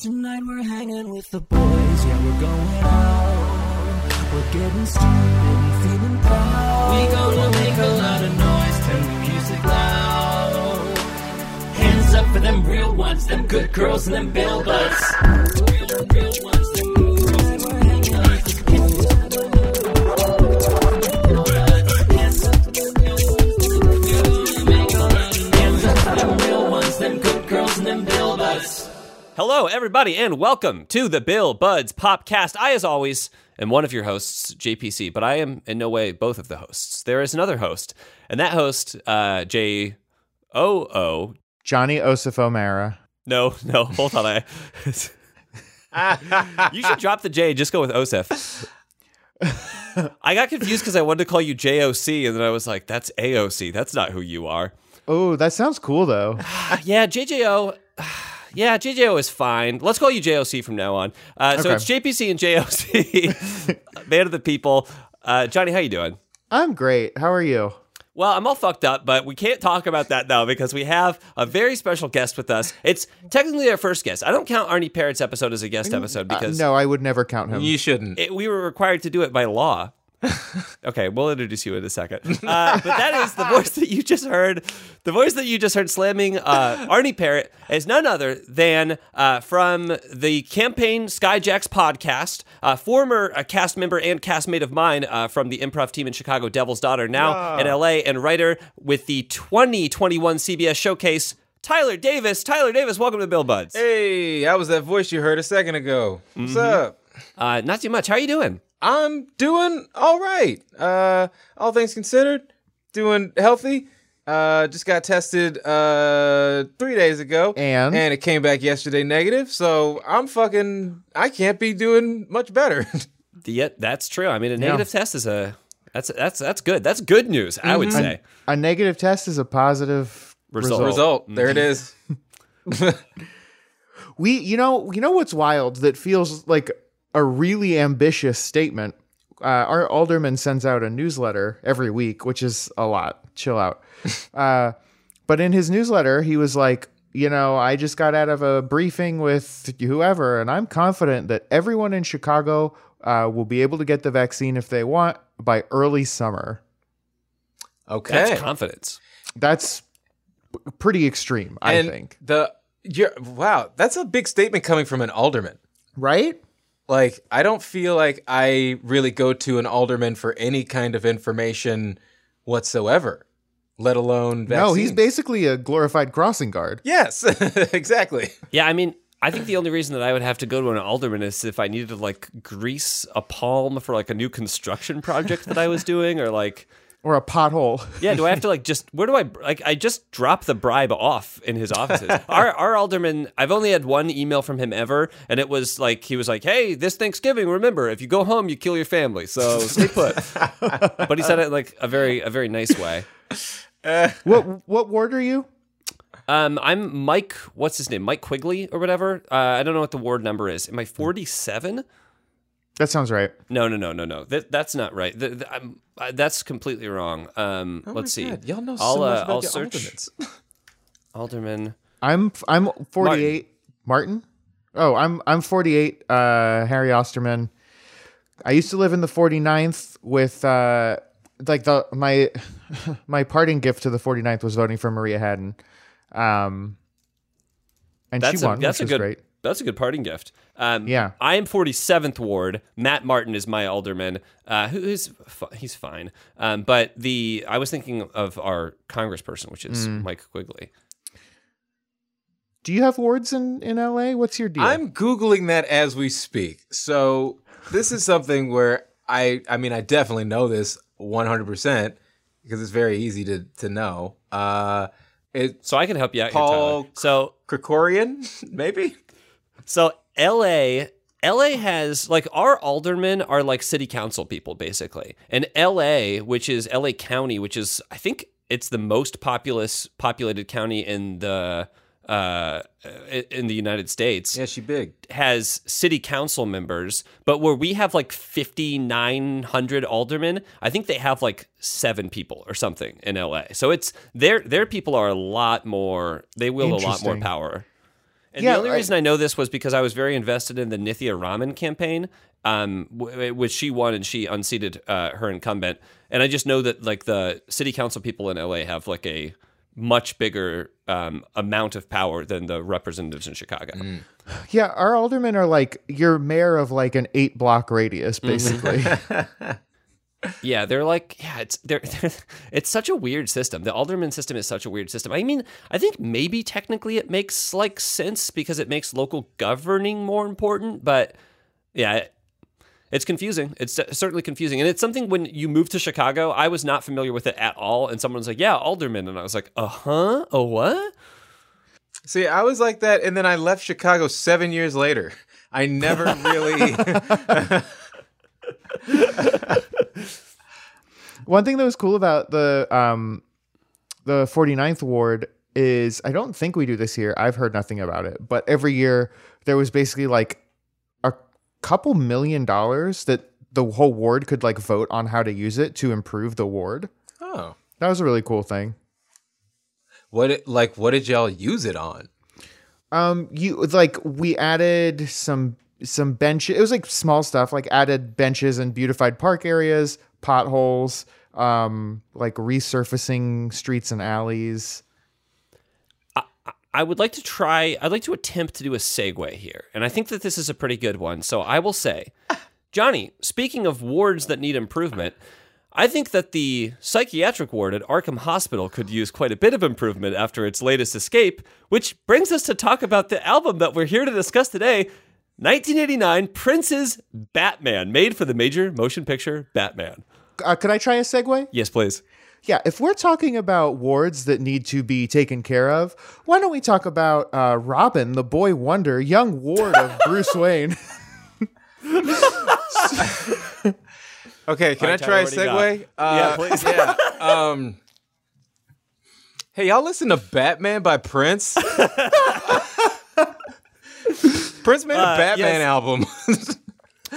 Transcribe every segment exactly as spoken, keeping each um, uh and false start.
Tonight we're hanging with the boys, yeah, we're going out. We're getting stupid and feeling proud. We gonna make a lot of noise, turn the music loud. Hands up for them real ones, them good girls and them bill butts. Real, real ones, them good girls and them bill butts. Hands up for them real ones, them good girls and them bill butts. Hello, everybody, and welcome to the Bill Buds Popcast. I, as always, am one of your hosts, J P C, but I am in no way both of the hosts. There is another host, and that host, uh, J O O. Johnny Osif O'Mara. No, no, hold on. I. You should drop the J, just go with Osif. I got confused because I wanted to call you J O C, and then I was like, that's A O C. That's not who you are. Oh, that sounds cool, though. Yeah, J J O... Yeah, J J O is fine. Let's call you J O C from now on. Uh, okay. So it's J P C and J O C, man of the people. Uh, Johnny, how you doing? I'm great. How are you? Well, I'm all fucked up, but we can't talk about that now because we have a very special guest with us. It's technically our first guest. I don't count Arnie Parrott's episode as a guest episode because... Uh, no, I would never count him. You shouldn't. It, we were required to do it by law. Okay, we'll introduce you in a second. Uh, but that is the voice that you just heard. The voice that you just heard slamming uh, Arnie Parrott is none other than uh, from the Campaign Skyjacks podcast, a former uh, cast member and castmate of mine uh, from the improv team in Chicago, Devil's Daughter, now wow. in L A, and writer with the twenty twenty-one C B S Showcase, Tyler Davis. Tyler Davis, welcome to Bill Buds. Hey, that was that voice you heard a second ago. What's mm-hmm. up? Uh, not too much. How are you doing? I'm doing all right. Uh, all things considered, doing healthy. Uh, just got tested uh, three days ago. And? And it came back yesterday negative. So I'm fucking, I can't be doing much better. Yeah, that's true. I mean, a negative yeah. test is a, that's that's that's good. That's good news, mm-hmm. I would say. A, a negative test is a positive result. result. Mm-hmm. There it is. we, you know, you know what's wild that feels like a really ambitious statement. Uh, our alderman sends out a newsletter every week, which is a lot. Chill out. Uh, but in his newsletter, he was like, you know, I just got out of a briefing with whoever, and I'm confident that everyone in Chicago uh, will be able to get the vaccine if they want by early summer. Okay. That's confidence. That's pretty extreme, I and think. The you're, wow, that's a big statement coming from an alderman. Right? Like, I don't feel like I really go to an alderman for any kind of information whatsoever, let alone vaccines. No, he's basically a glorified crossing guard. Yes, exactly. Yeah, I mean, I think the only reason that I would have to go to an alderman is if I needed to, like, grease a palm for, like, a new construction project that I was doing or, like... Or a pothole. Yeah, do I have to, like, just... Where do I... Like, I just drop the bribe off in his offices. Our our alderman... I've only had one email from him ever, and it was, like, he was like, hey, this Thanksgiving, remember, if you go home, you kill your family, so stay put. But he said it, like, a very a very nice way. Uh, what what ward are you? Um, I'm Mike... What's his name? Mike Quigley or whatever? Uh, I don't know what the ward number is. Am I forty-seven? That sounds right. No, no, no, no, no. That, that's not right. The, the, I'm, uh, that's completely wrong. Um, oh let's see. God. Y'all know so I'll, much uh, about I'll search alderman. I'm I'm forty-eight. Martin. Martin? Oh, I'm I'm forty-eight. Uh, Harry Osterman. I used to live in the forty-ninth with uh, like the my my parting gift to the forty-ninth was voting for Maria Haddon. Um, and that's she a, won. That's which a was good. Great. That's a good parting gift. Um, yeah. I am forty-seventh Ward. Matt Martin is my alderman, uh, who is f- he's fine. Um, but the I was thinking of our congressperson, which is mm. Mike Quigley. Do you have wards in, in L A? What's your deal? I'm Googling that as we speak. So this is something where I, I mean, I definitely know this one hundred percent because it's very easy to, to know. Uh, it, so I can help you out Paul here, Tyler. So Krikorian, maybe? So L A L A has, like, our aldermen are like city council people, basically. And L A, which is L A County, which is, I think it's the most populous populated county in the uh, in the United States. Yeah, she big. Has city council members. But where we have like fifty-nine hundred aldermen, I think they have like seven people or something in L A. So it's their, their people are a lot more, they wield a lot more power. And yeah, the only I, reason I know this was because I was very invested in the Nithya Raman campaign, um, which she won and she unseated uh, her incumbent. And I just know that like the city council people in L A have like a much bigger um, amount of power than the representatives in Chicago. Mm. Yeah, our aldermen are like your mayor of like an eight block radius, basically. Yeah, they're like, yeah, it's they're, they're, it's such a weird system. The alderman system is such a weird system. I mean, I think maybe technically it makes like sense because it makes local governing more important. But yeah, it, it's confusing. It's certainly confusing. And it's something when you move to Chicago, I was not familiar with it at all. And someone's like, yeah, alderman. And I was like, uh-huh, a what? See, I was like that. And then I left Chicago seven years later. I never really... One thing that was cool about the um, the forty-ninth ward is, I don't think we do this year. I've heard nothing about it. But every year there was basically like a couple million dollars that the whole ward could like vote on how to use it to improve the ward. Oh. That was a really cool thing. What like what did y'all use it on? Um you like we added some some benches. It was like small stuff, like added benches and beautified park areas, potholes, um, like resurfacing streets and alleys. I, I would like to try, I'd like to attempt to do a segue here. And I think that this is a pretty good one. So I will say, Johnny, speaking of wards that need improvement, I think that the psychiatric ward at Arkham Hospital could use quite a bit of improvement after its latest escape, which brings us to talk about the album that we're here to discuss today, nineteen eighty-nine, Prince's Batman, made for the major motion picture Batman. Uh, could I try a segue? Yes, please. Yeah, if we're talking about wards that need to be taken care of, why don't we talk about uh, Robin, the boy wonder, young ward of Bruce Wayne? Okay, can I try a segue? Uh, yeah, please. Yeah. Um, hey, y'all listen to Batman by Prince? Prince made a Batman uh, yes.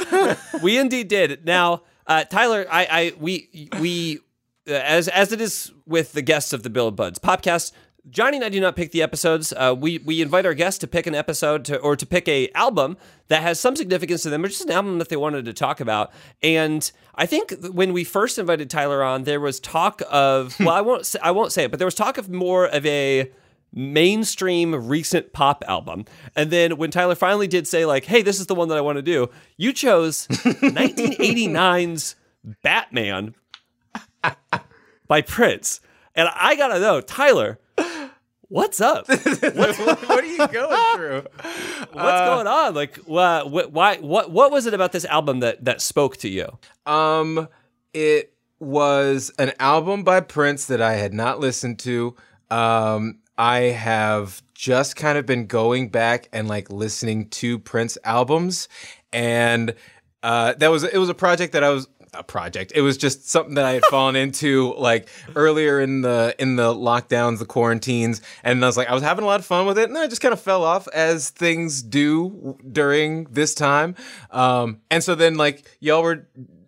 album. We indeed did. Now, uh, Tyler, I, I, we, we, uh, as as it is with the guests of the Bill Buds podcast, Johnny and I do not pick the episodes. Uh, we we invite our guests to pick an episode to, or to pick a album that has some significance to them, or just an album that they wanted to talk about. And I think when we first invited Tyler on, there was talk of well, I won't say, I won't say it, but there was talk of more of a mainstream recent pop album. And then when Tyler finally did say like, hey, this is the one that I want to do, you chose nineteen eighty-nine's Batman by Prince. And I gotta know, Tyler, what's up? What's, what are you going through? What's uh, going on? Like, uh, wh- why, what, what was it about this album that, that spoke to you? Um, it was an album by Prince that I had not listened to. Um, I have just kind of been going back and like listening to Prince albums, and uh, that was it was a project that I was a project. It was just something that I had fallen into like earlier in the in the lockdowns, the quarantines, and I was like I was having a lot of fun with it, and then I just kind of fell off as things do during this time. Um, and so then like y'all were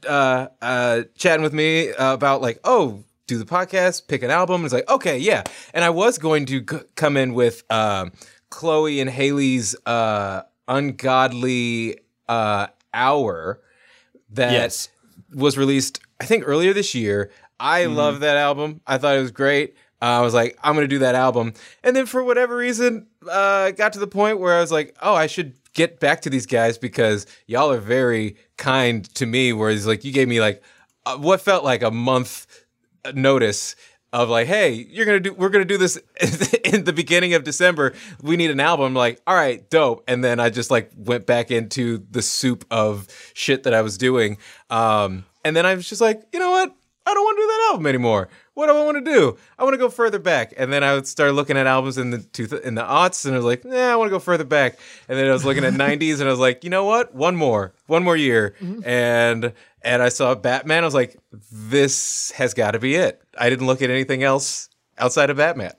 uh, uh, chatting with me about like oh. do the podcast, pick an album. It's like, okay, yeah. And I was going to c- come in with uh, Chloe and Hailey's uh, Ungodly uh, Hour that yes. was released, I think, earlier this year. I mm-hmm. love that album. I thought it was great. Uh, I was like, I'm going to do that album. And then for whatever reason, uh, it got to the point where I was like, oh, I should get back to these guys because y'all are very kind to me. Whereas like you gave me like uh, what felt like a month notice of like, hey, you're gonna do, we're gonna do this in the beginning of December. We need an album. I'm like, all right, dope. And then I just like went back into the soup of shit that I was doing. Um, and then I was just like, you know what? I don't want to do that album anymore. What do I want to do? I want to go further back. And then I would start looking at albums in the two th- in the aughts, and I was like, nah, I want to go further back. And then I was looking at nineties, and I was like, you know what? One more, one more year. Mm-hmm. And and I saw Batman. I was like, this has got to be it. I didn't look at anything else outside of Batman.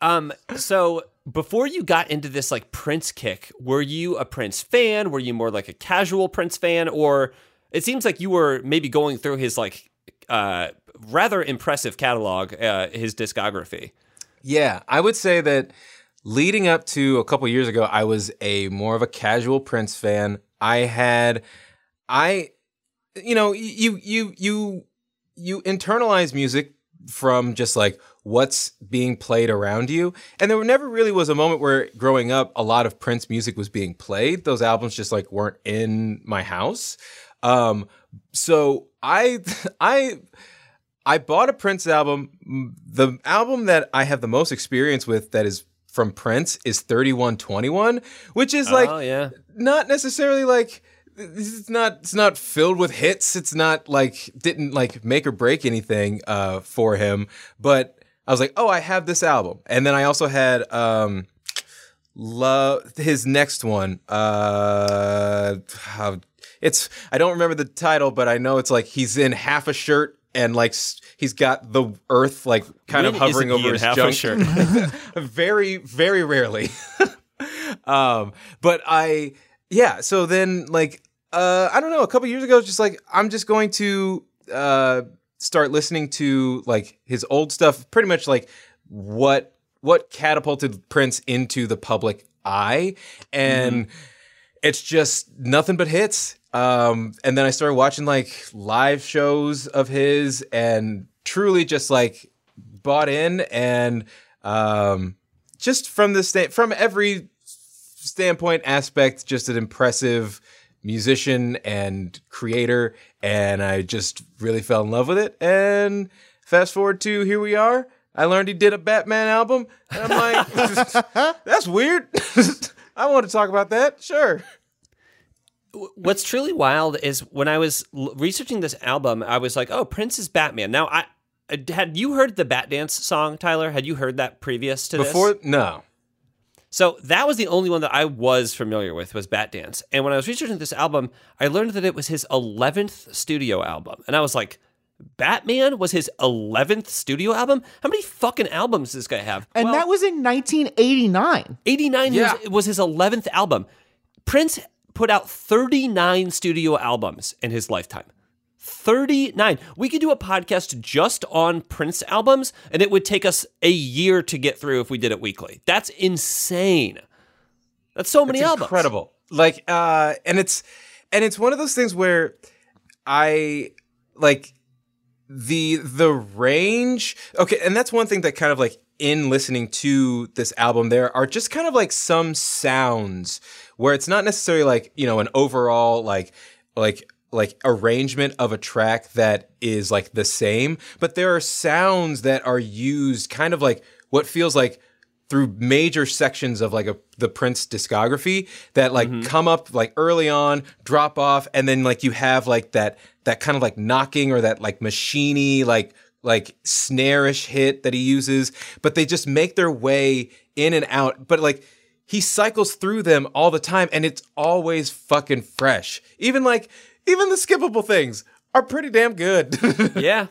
um. So before you got into this like Prince kick, were you a Prince fan? Were you more like a casual Prince fan, or it seems like you were maybe going through his like. Uh, rather impressive catalog, uh, his discography. Yeah, I would say that Leading up to a couple years ago, I was a more of a casual Prince fan. I had, I, you know, you you you you internalize music from just like what's being played around you. And there never really was a moment where growing up, a lot of Prince music was being played. Those albums just like weren't in my house. Um, so I, I, I bought a Prince album. The album that I have the most experience with that is from Prince is thirty-one twenty-one, which is like, oh, yeah. not necessarily like, It's not. It's not filled with hits. It's not like didn't like make or break anything uh, for him. But I was like, oh, I have this album, and then I also had um, love his next one. Uh, it's I don't remember the title, but I know it's like he's in half a shirt and like he's got the earth like kind when of hovering over his half junk. A shirt? Very, very rarely. um, but I. Yeah, so then, like, uh, I don't know, a couple years ago, just like, I'm just going to uh, start listening to, like, his old stuff, pretty much, like, what what catapulted Prince into the public eye, and mm-hmm. it's just nothing but hits. Um, and then I started watching, like, live shows of his, and truly just, like, bought in, and um, just from the sta- from every... standpoint, aspect, just an impressive musician and creator, and I just really fell in love with it. And fast forward to here we are. I learned he did a Batman album, and I'm like, that's weird. I want to talk about that. Sure. What's truly wild is when I was researching this album, I was like, oh, Prince is Batman. Now, I had you heard the Bat Dance song, Tyler? Had you heard that previous to Before, this? Before? No. So that was the only one that I was familiar with, was Bat Dance. And when I was researching this album, I learned that it was his eleventh studio album. And I was like, Batman was his eleventh studio album? How many fucking albums does this guy have? And well, that was in nineteen eighty-nine. eighty-nine yeah. was, was his eleventh album. Prince put out thirty-nine studio albums in his lifetime. thirty-nine. We could do a podcast just on Prince albums, and it would take us a year to get through if we did it weekly. That's insane. That's so many albums. Incredible. Like, uh, and it's and it's one of those things where I like the the range. Okay, and that's one thing that kind of like in listening to this album, there are just kind of like some sounds where it's not necessarily like, you know, an overall like like. like arrangement of a track that is like the same, but there are sounds that are used kind of like what feels like through major sections of like a, the Prince discography that like mm-hmm. come up like early on, drop off. And then like you have like that, that kind of like knocking or that like machiney, like, like snare-ish hit that he uses, but they just make their way in and out. But like, he cycles through them all the time and it's always fucking fresh. Even like, Even the skippable things are pretty damn good. yeah.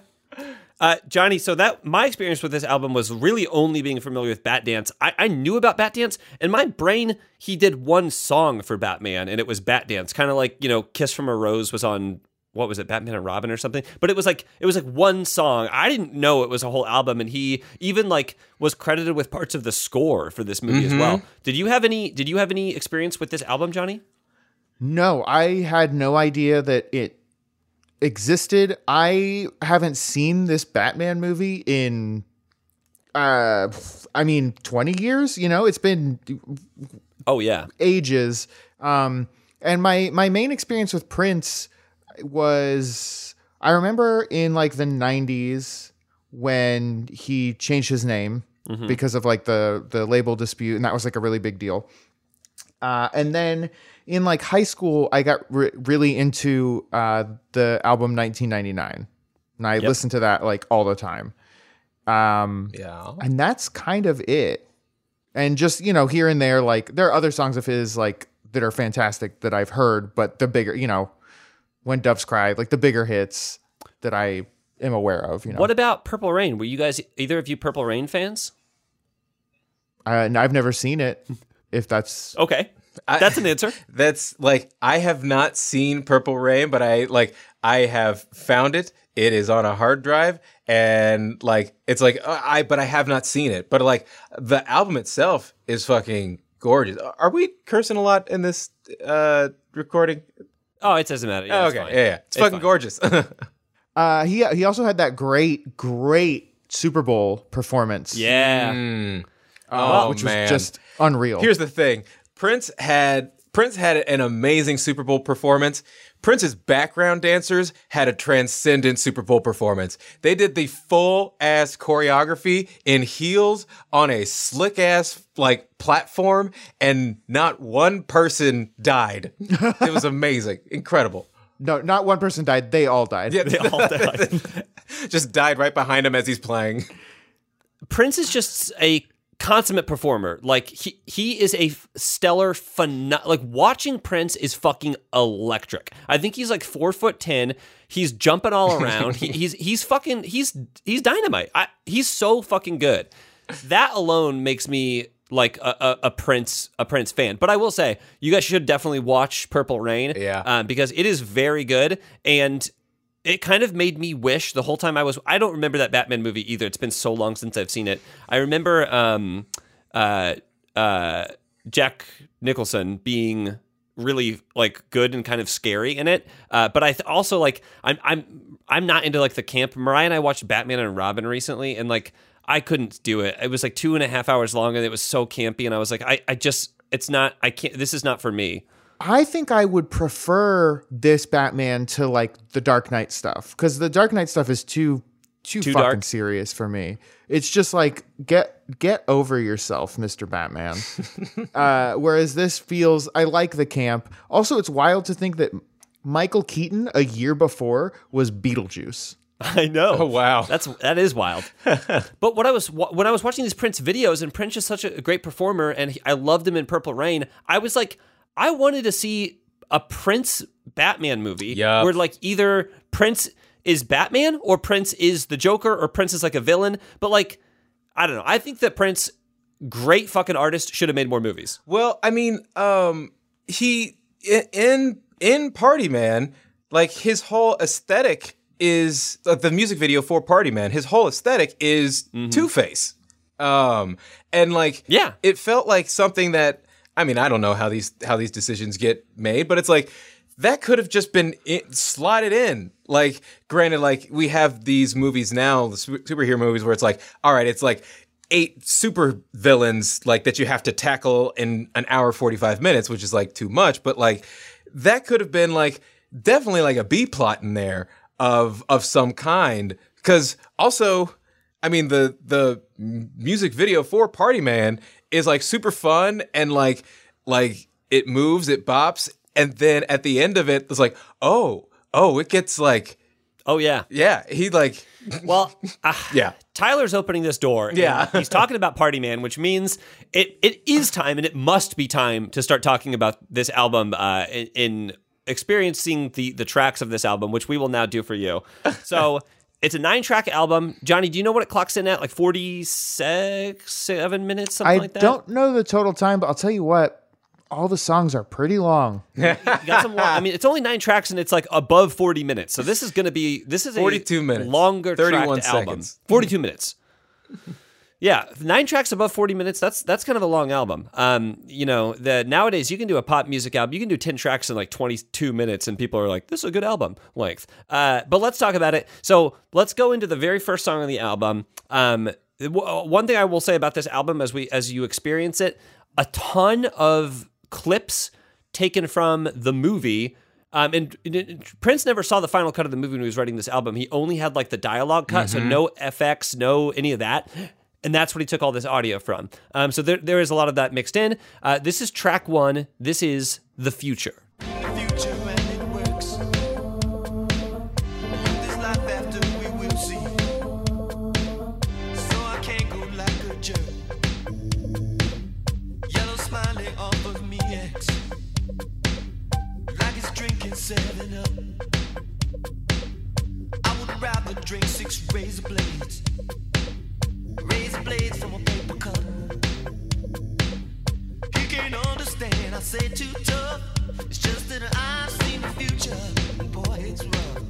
Uh, Johnny, so that my experience with this album was really only being familiar with Bat Dance. I, I knew about Bat Dance, and my brain, he did one song for Batman, and it was Bat Dance. Kind of like, you know, Kiss from a Rose was on, what was it, Batman and Robin or something? But it was like it was like one song. I didn't know it was a whole album, and he even like was credited with parts of the score for this movie mm-hmm. as well. Did you have any did you have any experience with this album, Johnny? No, I had no idea that it existed. I haven't seen this Batman movie in, uh, I mean, twenty years, you know, it's been oh yeah ages. Um, and my, my main experience with Prince was, I remember in like the nineties when he changed his name mm-hmm. because of like the, the label dispute. And that was like a really big deal. Uh, and then in like high school, I got re- really into uh, the album nineteen ninety-nine, and I yep. listened to that like all the time. Um, yeah, and that's kind of it. And just, you know, here and there, like there are other songs of his like that are fantastic that I've heard, but the bigger, you know, When Doves Cry, like the bigger hits that I am aware of. You know, what about Purple Rain? Were you guys either of you Purple Rain fans? Uh, I've never seen it. If that's okay, that's an answer. I, that's like I have not seen Purple Rain, but I like I have found it. It is on a hard drive, and like it's like uh, I, but I have not seen it. But like the album itself is fucking gorgeous. Are we cursing a lot in this uh, recording? Oh, it doesn't matter. Yeah, oh, okay, it's fine. yeah, yeah, it's, it's fucking fine. gorgeous. uh, he he also had that great, great Super Bowl performance. Yeah, mm. oh which man. was just unreal. Here's the thing: Prince had Prince had an amazing Super Bowl performance. Prince's background dancers had a transcendent Super Bowl performance. They did the full-ass choreography in heels on a slick-ass, like, platform, and not one person died. It was amazing. Incredible. No, not one person died. They all died. Yeah, they all died. Just died right behind him as he's playing. Prince is just a consummate performer. Like he he is a stellar phenom- like watching Prince is fucking electric. I think he's like four foot ten. He's jumping all around. he, he's he's fucking he's he's dynamite. I, he's so fucking good. That alone makes me like a, a, a Prince a Prince fan. But I will say you guys should definitely watch Purple Rain. Yeah. Uh, because it is very good, and it kind of made me wish the whole time I was... I don't remember that Batman movie either. It's been so long since I've seen it. I remember um, uh, uh, Jack Nicholson being really like good and kind of scary in it. Uh, but I th- also like... I'm I'm I'm not into like the camp. Mariah and I watched Batman and Robin recently, and like I couldn't do it. It was like two and a half hours long, and it was so campy. And I was like, I, I just... It's not... I can't... This is not for me. I think I would prefer this Batman to like the Dark Knight stuff, because the Dark Knight stuff is too too, too fucking dark. serious for me. It's just like get get over yourself, Mister Batman. uh, whereas this feels, I like the camp. Also, it's wild to think that Michael Keaton a year before was Beetlejuice. I know. Oh wow, that's that is wild. But what I was when I was watching these Prince videos, and Prince is such a great performer, and he, I loved him in Purple Rain. I was like, I wanted to see a Prince Batman movie yep. where like either Prince is Batman or Prince is the Joker or Prince is like a villain. But like, I don't know. I think that Prince, great fucking artist, should have made more movies. Well, I mean, um, he in in Party Man, like his whole aesthetic is uh, the music video for Party Man. His whole aesthetic is mm-hmm. Two-Face. Um, and like, yeah, it felt like something that, I mean, I don't know how these how these decisions get made, but it's like that could have just been it, slotted in. Like, granted, like we have these movies now, the super- superhero movies, where it's like, all right, it's like eight super villains like that you have to tackle in an hour forty-five minutes, which is like too much. But like that could have been like definitely like a B plot in there of of some kind. Because also, I mean, the the music video for Party Man is like super fun, and like like it moves, it bops, and then at the end of it, it's like, oh, oh, it gets like, oh yeah, yeah. He like, well, uh, yeah. Tyler's opening this door. And yeah, he's talking about Party Man, which means it it is time, and it must be time to start talking about this album uh, in, in experiencing the the tracks of this album, which we will now do for you. So. It's a nine-track album. Johnny, do you know what it clocks in at? Like forty-six, seven minutes, something I like that? I don't know the total time, but I'll tell you what, all the songs are pretty long. You got some long. I mean, it's only nine tracks, and it's like above forty minutes. So this is going to be, this is forty-two a minutes. Longer thirty-one tracked seconds. Album. forty-two minutes. Yeah, nine tracks above forty minutes, that's that's kind of a long album. Um, you know, the, nowadays you can do a pop music album, you can do ten tracks in like twenty-two minutes, and people are like, this is a good album length. Uh, but let's talk about it. So let's go into the very first song on the album. Um, w- one thing I will say about this album as we as you experience it, a ton of clips taken from the movie. Um, and, and Prince never saw the final cut of the movie when he was writing this album. He only had like the dialogue cut, mm-hmm. so no F X, no any of that. And that's what he took all this audio from. Um, so there, there is a lot of that mixed in. Uh, this is track one. This is The Future. Future man, it works. This life after we will see. So I can't go like a jerk. Yellow smiley off of me ex. Like it's drinking seven up. I would rather drink six razor blades. Razor blades from a paper cup. You can't understand, I say too tough. It's just that I've seen the future. Boy, it's rough.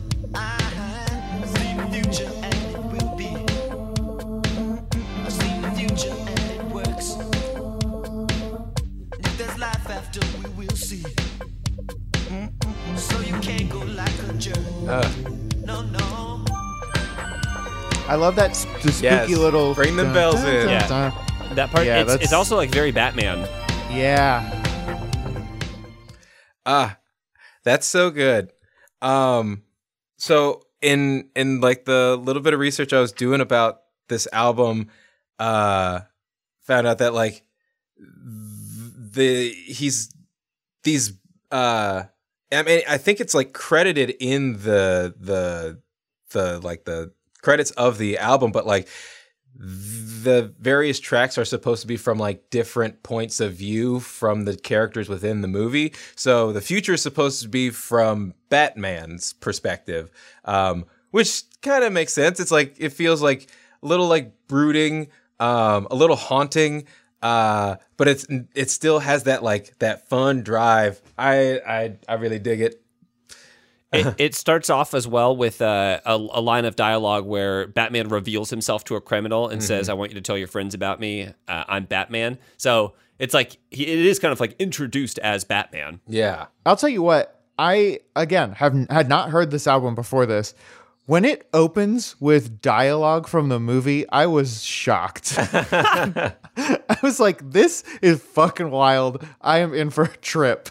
I love that the spooky yes. little bring the dun, bells dun, in. Dun, yeah. dun, dun. That part. Yeah, it's, it's also like very Batman. Yeah. Ah, that's so good. Um, so in in like the little bit of research I was doing about this album, uh, found out that like the he's these. Uh, I mean, I think it's like credited in the the the like the credits of the album, but like the various tracks are supposed to be from like different points of view from the characters within the movie. So the future is supposed to be from Batman's perspective, um, which kind of makes sense. It's like it feels like a little like brooding, um, a little haunting. Uh, but it's it still has that like that fun drive. I I, I really dig it. It, it starts off as well with uh, a, a line of dialogue where Batman reveals himself to a criminal and mm-hmm. says, "I want you to tell your friends about me. Uh, I'm Batman." So it's like he, it is kind of like introduced as Batman. Yeah, I'll tell you what. I again have had not heard this album before this. When it opens with dialogue from the movie, I was shocked. I was like, this is fucking wild. I am in for a trip.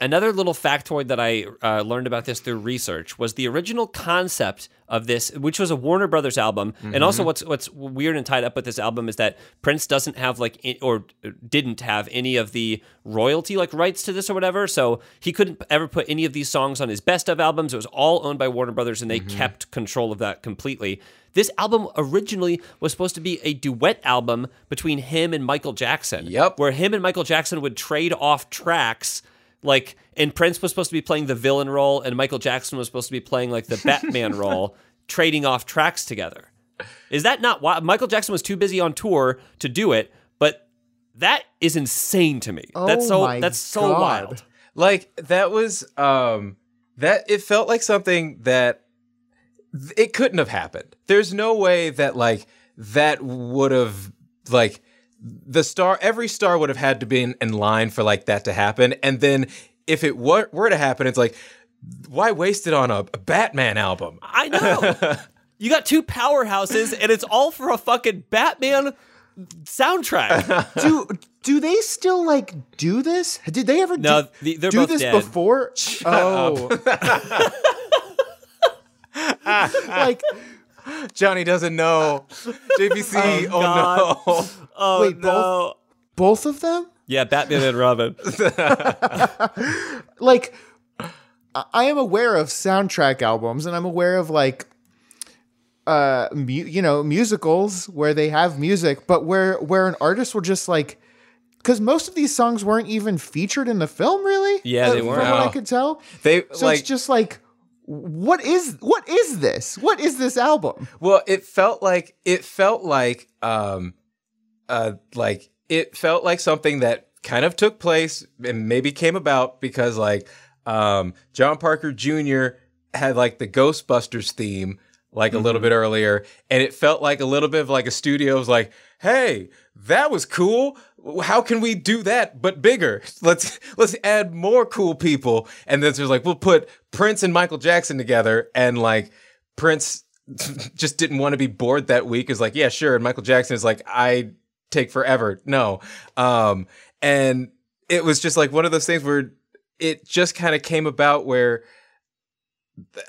Another little factoid that I uh, learned about this through research was the original concept of this, which was a Warner Brothers album. Mm-hmm. And also what's what's weird and tied up with this album is that Prince doesn't have like, in, or didn't have any of the royalty like rights to this or whatever. So he couldn't ever put any of these songs on his best of albums. It was all owned by Warner Brothers and they mm-hmm. kept control of that completely. This album originally was supposed to be a duet album between him and Michael Jackson. Yep. Where him and Michael Jackson would trade off tracks. Like, and Prince was supposed to be playing the villain role, and Michael Jackson was supposed to be playing, like, the Batman role, trading off tracks together. Is that not why? Michael Jackson was too busy on tour to do it, but that is insane to me. Oh that's so, my that's so God. wild. Like, that was, um, that, it felt like something that, it couldn't have happened. There's no way that, like, that would have, like, the star, every star would have had to be in, in line for like that to happen. And then if it were, were to happen, it's like, why waste it on a, a Batman album? I know. You got two powerhouses and it's all for a fucking Batman soundtrack. do do they still like do this? Did they ever no, do, the, they're do both this dead. before? Shut oh. Like, Johnny doesn't know. J B C, oh, oh no. Oh, Wait, no. both, both of them? Yeah, Batman and Robin. Like, I am aware of soundtrack albums, and I'm aware of, like, uh, mu- you know, musicals where they have music, but where, where an artist will just, like, because most of these songs weren't even featured in the film, really? Yeah, uh, they weren't. From what I could tell. They, so like, it's just, like... What is what is this? What is this album? Well, it felt like it felt like um uh like it felt like something that kind of took place and maybe came about because like um John Parker Junior had like the Ghostbusters theme like mm-hmm. a little bit earlier, and it felt like a little bit of like a studio was like, "Hey, that was cool. How can we do that but bigger? Let's let's add more cool people." And then there's like, we'll put Prince and Michael Jackson together, and like Prince just didn't want to be bored that week. Is like, yeah, sure. And Michael Jackson is like, I take forever. No, um, and it was just like one of those things where it just kind of came about where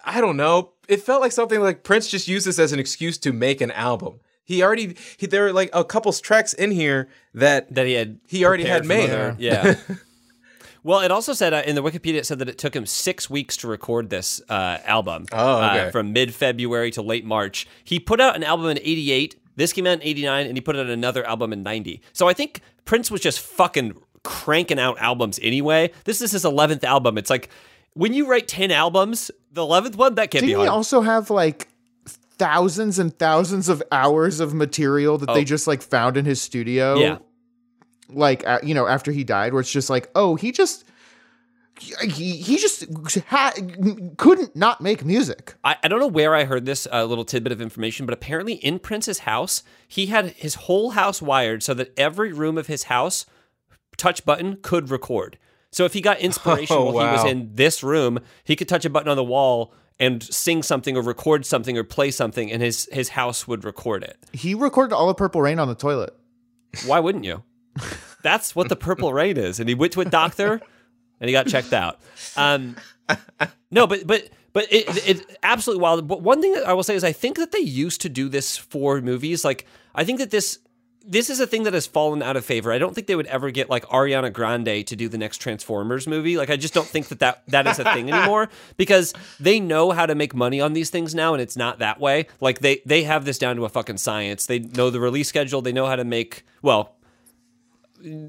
I don't know. It felt like something like Prince just used this as an excuse to make an album. He already, he, there were like a couple tracks in here that, that he had, he already had made. Other, yeah. Well, it also said uh, in the Wikipedia, it said that it took him six weeks to record this uh, album. Oh, okay. Uh, from mid-February to late March. He put out an album in eighty-eight. This came out in eighty-nine, and he put out another album in ninety. So I think Prince was just fucking cranking out albums anyway. This is his eleventh album. It's like when you write ten albums, the eleventh one, that can't Didn't be hard. Didn't he also have like thousands and thousands of hours of material that oh. they just like found in his studio? Yeah. Like, uh, you know, after he died, where it's just like, oh, he just, he, he just ha- couldn't not make music. I, I don't know where I heard this uh, little tidbit of information, but apparently in Prince's house, he had his whole house wired so that every room of his house touch button could record. So if he got inspiration oh, while wow. he was in this room, he could touch a button on the wall and sing something or record something or play something, and his, his house would record it. He recorded all of Purple Rain on the toilet. Why wouldn't you? That's what the Purple Rain is. And he went to a doctor, and he got checked out. Um, no, but but but it, it absolutely wild. But one thing that I will say is I think that they used to do this for movies. Like I think that this... This is a thing that has fallen out of favor. I don't think they would ever get like Ariana Grande to do the next Transformers movie. Like, I just don't think that that, that is a thing anymore because they know how to make money on these things now, and it's not that way. Like, they, they have this down to a fucking science. They know the release schedule. They know how to make, well,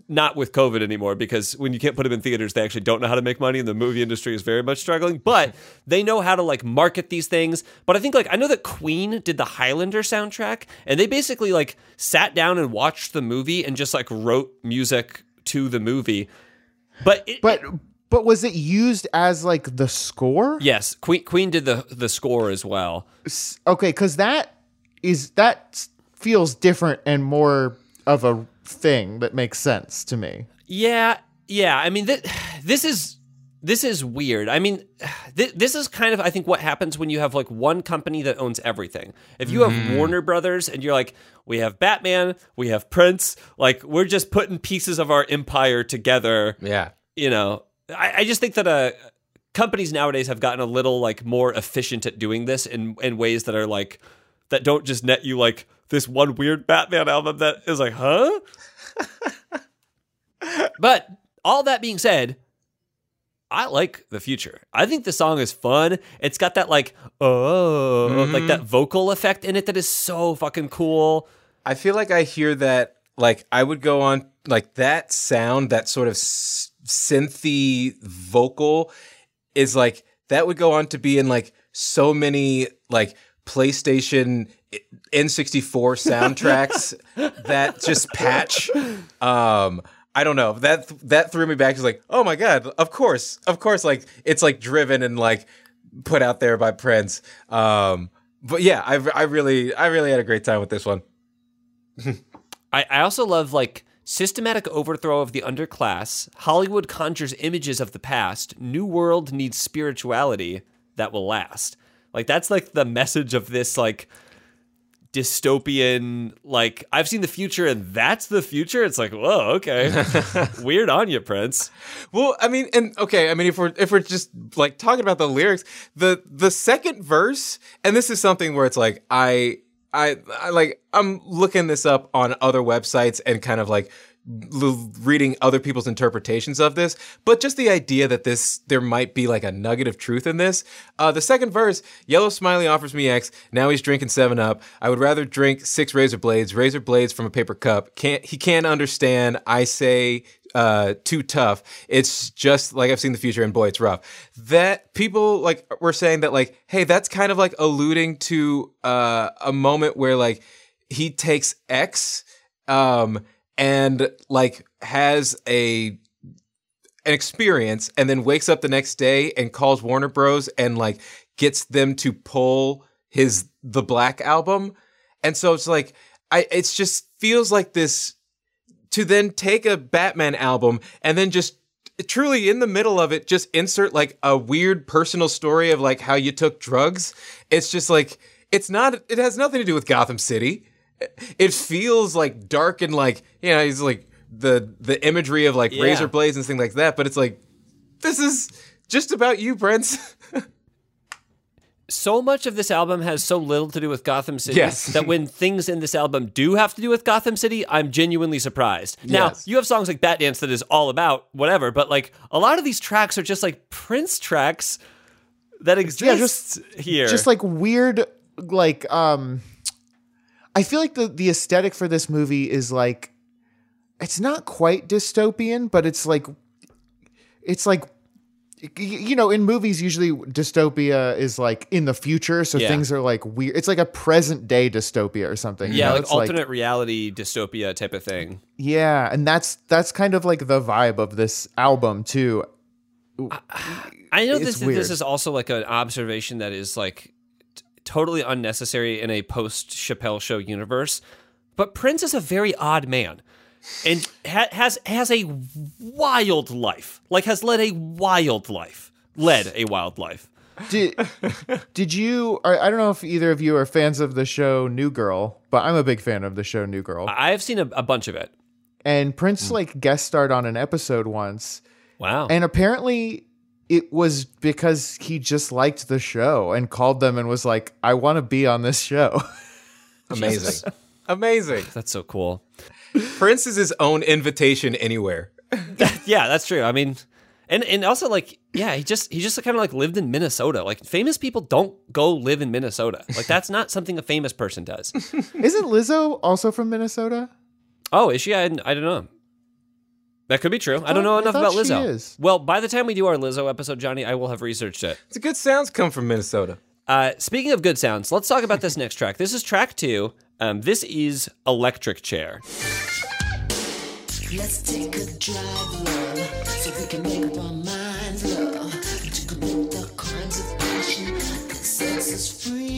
not with COVID anymore because when you can't put them in theaters, they actually don't know how to make money, and the movie industry is very much struggling. But they know how to like market these things. But I think like I know that Queen did the Highlander soundtrack, and they basically like sat down and watched the movie and just like wrote music to the movie. But it, but but was it used as like the score? Yes, Queen Queen did the the score as well. Okay, because that is that feels different and more of a thing that makes sense to me. Yeah, yeah. I mean, th- this is this is weird. I mean, th- this is kind of I think what happens when you have like one company that owns everything. If you mm-hmm. have Warner Brothers and you're like, we have Batman, we have Prince, like we're just putting pieces of our empire together. Yeah, you know, I, I just think that uh, companies nowadays have gotten a little like more efficient at doing this in in ways that are like that don't just net you like this one weird Batman album that is like, huh? But all that being said, I like the future. I think the song is fun. It's got that like, oh, mm-hmm. like that vocal effect in it that is so fucking cool. I feel like I hear that, like I would go on, like that sound, that sort of s- synthy vocal is like, that would go on to be in like so many like PlayStation N sixty-four soundtracks that just patch. Um, I don't know. That that threw me back to like, oh my God, of course. Of course, like it's like driven and like put out there by Prince. Um, but yeah, I I really I really had a great time with this one. I, I also love like systematic overthrow of the underclass. Hollywood conjures images of the past. New world needs spirituality that will last. Like that's like the message of this like dystopian, like I've seen the future and that's the future. It's like, whoa, okay. Weird on you, Prince. Well, I mean, and okay, I mean if we're if we're just like talking about the lyrics, the the second verse, and this is something where it's like I I, I like I'm looking this up on other websites and kind of like reading other people's interpretations of this, but just the idea that this there might be like a nugget of truth in this. Uh, the second verse, Yellow Smiley offers me X, now he's drinking seven up. I would rather drink six razor blades, razor blades from a paper cup. Can't he can't understand, I say uh, too tough. It's just like I've seen the future and boy, it's rough. That people like were saying that like, hey, that's kind of like alluding to uh, a moment where like he takes X um, and like has a an experience and then wakes up the next day and calls Warner Bros. And like gets them to pull his The Black album. And so it's like, I it's just feels like this to then take a Batman album and then just truly in the middle of it, just insert like a weird personal story of like how you took drugs. It's just like, it's not, it has nothing to do with Gotham City. It feels like dark and like, you know, he's like the the imagery of like yeah. razor blades and things like that. But it's like, this is just about you, Prince. So much of this album has so little to do with Gotham City yes. that when things in this album do have to do with Gotham City, I'm genuinely surprised. Now, yes. you have songs like Bat Dance that is all about whatever, but like a lot of these tracks are just like Prince tracks that exist yeah, just, here. Just like weird, like... um. I feel like the, the aesthetic for this movie is like, it's not quite dystopian, but it's like, it's like, you know, in movies, usually dystopia is like in the future. So yeah. things are like weird. It's like a present day dystopia or something. Yeah. You know? Like it's alternate like, reality dystopia type of thing. Yeah. And that's, that's kind of like the vibe of this album too. I, I know this, this is also like an observation that is like, totally unnecessary in a post Chappelle Show universe, but Prince is a very odd man. and ha- has has a wild life. Like, has led a wild life. Led a wild life. Did, did you, I don't know if either of you are fans of the show New Girl, but I'm a big fan of the show New Girl. I've seen a, a bunch of it. And Prince, mm. like, guest starred on an episode once. Wow. And apparently it was because he just liked the show and called them and was like, I want to be on this show. Amazing. Amazing. That's so cool. Prince is his own invitation anywhere. Yeah, that's true. I mean... And and also, like, yeah, he just he just kind of like lived in Minnesota. Like, famous people don't go live in Minnesota. Like, that's not something a famous person does. Isn't Lizzo also from Minnesota? Oh, is she? I, I don't know. That could be true. I, thought, I don't know enough about Lizzo. Is. Well, by the time we do our Lizzo episode, Johnny, I will have researched it. It's a good sounds come from Minnesota. Uh, speaking of good sounds, let's talk about this next track. This is track two. Um, this is Electric Chair. Let's take a drive, love, so we can make up our minds, love. To commit the crimes of passion, the sex is free.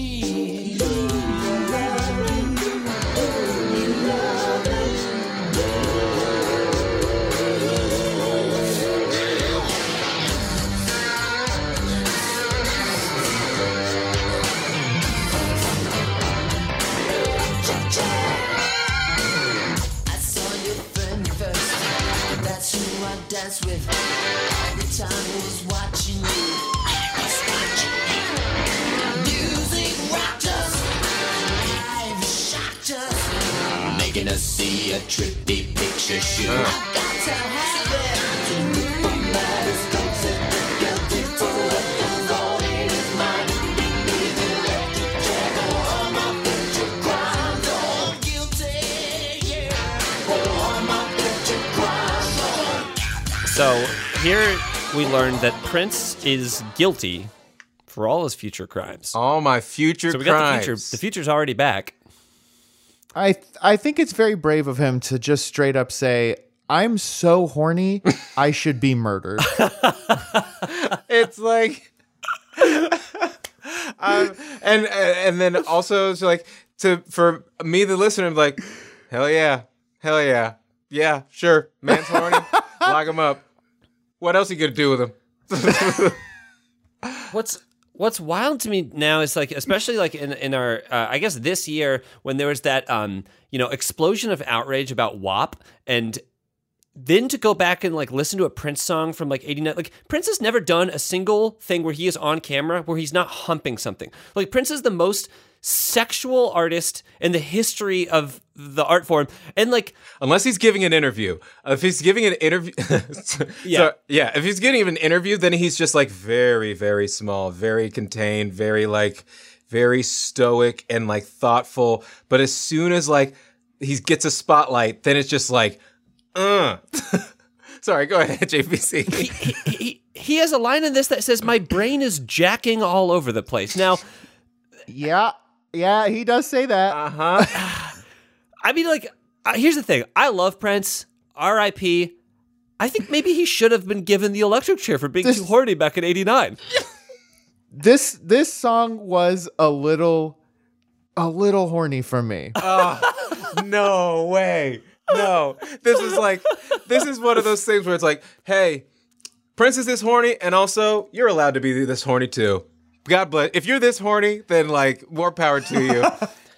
Dance with all the time who's watching you. Music rocked us, live shocked us, making us see a trippy picture show. Uh. I've got to have it. So here we learned that Prince is guilty for all his future crimes. All my future crimes. So we got crimes. The future. The future's already back. I th- I think it's very brave of him to just straight up say, I'm so horny, I should be murdered. It's like... um, and and then also, it's like, to for me, the listener, I'm like, hell yeah, hell yeah. Yeah, sure, man's horny, lock him up. What else are you gonna do with him? What's What's wild to me now is, like, especially like in in our uh, I guess this year, when there was that um you know explosion of outrage about W A P, and then to go back and like listen to a Prince song from like eighty-nine. Like, Prince has never done a single thing where he is on camera where he's not humping something. Like, Prince is the most sexual artist in the history of the art form, and like, unless he's giving an interview, if he's giving an interview, so, yeah, so, yeah, if he's giving an interview, then he's just like very, very small, very contained, very like, very stoic and like thoughtful. But as soon as like he gets a spotlight, then it's just like, uh. Sorry, go ahead, J P C. he, he, he, he has a line in this that says, "My brain is jacking all over the place." Now, yeah. Yeah, he does say that. Uh-huh. I mean, like, here's the thing. I love Prince. R I P. I think maybe he should have been given the electric chair for being this, too horny back in eighty-nine. This this song was a little, a little horny for me. Oh, no way. No. This is like, this is one of those things where it's like, hey, Prince is this horny, and also you're allowed to be this horny too. God bless. If you're this horny, then like, more power to you.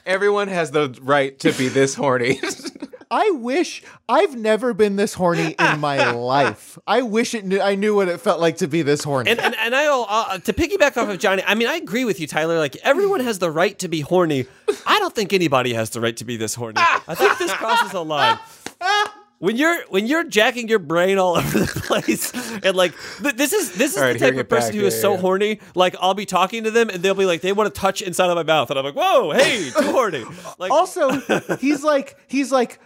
Everyone has the right to be this horny. I wish I've never been this horny in my life. I wish it knew, I knew what it felt like to be this horny. And and, and I'll uh, to piggyback off of Johnny. I mean, I agree with you, Tyler. Like, everyone has the right to be horny. I don't think anybody has the right to be this horny. I think this crosses a line. When you're when you're jacking your brain all over the place, and like th- this is this is right, the type of person back. who yeah, is yeah. so horny. Like, I'll be talking to them and they'll be like, they want to touch inside of my mouth, and I'm like, whoa, hey, too horny. Like, also, he's like he's like,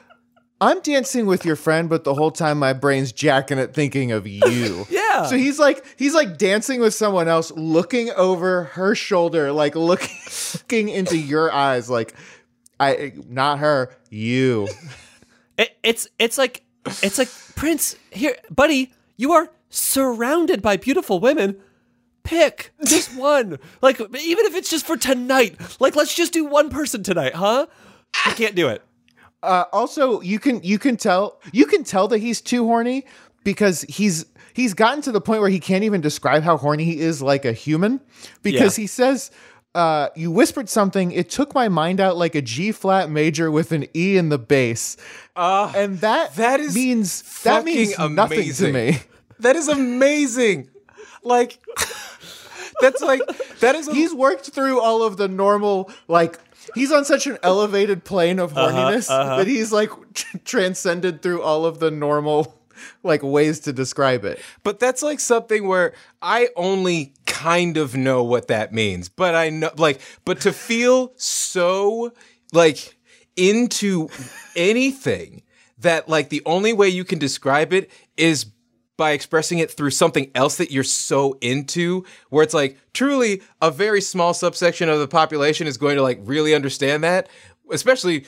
I'm dancing with your friend, but the whole time my brain's jacking it, thinking of you. Yeah. So he's like he's like dancing with someone else, looking over her shoulder, like looking looking into your eyes, like, I not her, you. It, it's it's like it's like Prince, here, buddy, you are surrounded by beautiful women. Pick just one, like, even if it's just for tonight. Like, let's just do one person tonight, huh? I can't do it. Uh, also, you can you can tell you can tell that he's too horny because he's he's gotten to the point where he can't even describe how horny he is like a human, because yeah. he says, uh, "You whispered something. It took my mind out like a G flat major with an E in the bass." Uh, and that that is means that means amazing. nothing to me. That is amazing. Like that's like that is. A- he's worked through all of the normal like. He's on such an elevated plane of horniness uh-huh, uh-huh. that he's like t- transcended through all of the normal like ways to describe it. But that's like something where I only kind of know what that means. But I know like but to feel so like into anything that like the only way you can describe it is by expressing it through something else that you're so into, where it's like truly a very small subsection of the population is going to like really understand that, especially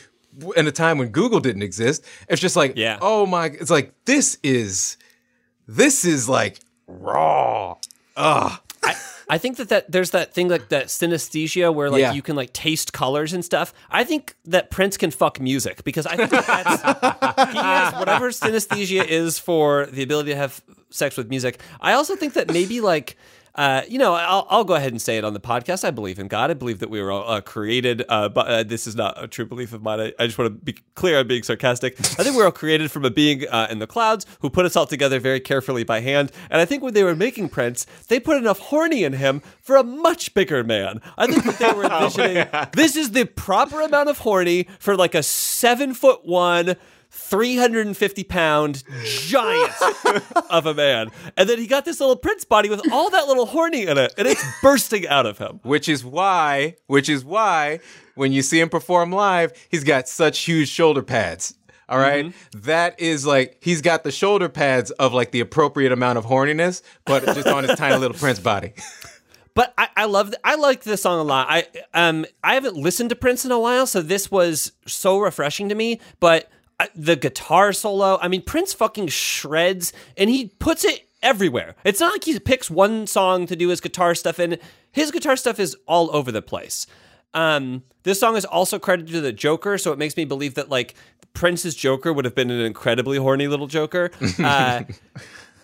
in a time when Google didn't exist. It's just like, yeah. oh my, it's like, this is, this is like raw. Ugh. I, I think that, that there's that thing like that synesthesia where like yeah. you can like taste colors and stuff. I think that Prince can fuck music because I think that that's, he has whatever synesthesia is for the ability to have sex with music. I also think that maybe like, uh, you know, I'll, I'll go ahead and say it on the podcast. I believe in God. I believe that we were all uh, created, uh, but uh, this is not a true belief of mine. I, I just want to be clear. I'm being sarcastic. I think we were all created from a being uh, in the clouds who put us all together very carefully by hand. And I think when they were making Prince, they put enough horny in him for a much bigger man. I think that they were envisioning oh, yeah. this is the proper amount of horny for like a seven foot one, three hundred fifty pound giant of a man. And then he got this little Prince body with all that little horny in it, and it's bursting out of him. Which is why, which is why, when you see him perform live, he's got such huge shoulder pads. All right? Mm-hmm. That is like, he's got the shoulder pads of like the appropriate amount of horniness, but just on his tiny little Prince body. But I, I love th- I liked this song a lot. I um I haven't listened to Prince in a while, so this was so refreshing to me, but the guitar solo, I mean, Prince fucking shreds, and he puts it everywhere. It's not like he picks one song to do his guitar stuff in. His guitar stuff is all over the place. Um, this song is also credited to the Joker, so it makes me believe that, like, Prince's Joker would have been an incredibly horny little Joker. Uh,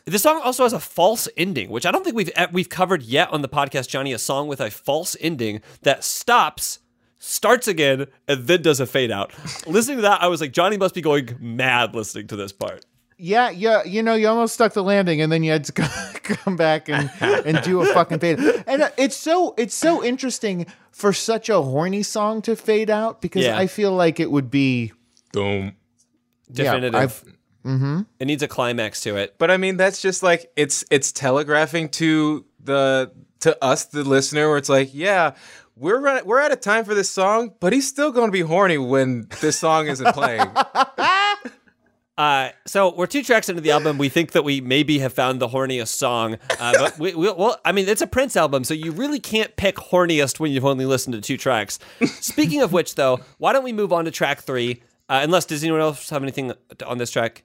this song also has a false ending, which I don't think we've we've covered yet on the podcast, Johnny, a song with a false ending that stops, starts again, and then does a fade out. Listening to that, I was like, Johnny must be going mad listening to this part. Yeah, yeah, you know, you almost stuck the landing, and then you had to come back and, and do a fucking fade. And it's so it's so interesting for such a horny song to fade out, because yeah. I feel like it would be boom, definitive. Yeah, mm-hmm. It needs a climax to it. But I mean, that's just like it's it's telegraphing to the to us, the listener, where it's like, yeah. We're run- we're out of time for this song, but he's still going to be horny when this song isn't playing. uh, so we're two tracks into the album. We think that we maybe have found the horniest song. Uh, but we, we, well, I mean, it's a Prince album, so you really can't pick horniest when you've only listened to two tracks. Speaking of which, though, why don't we move on to track three? Uh, unless, does anyone else have anything on this track?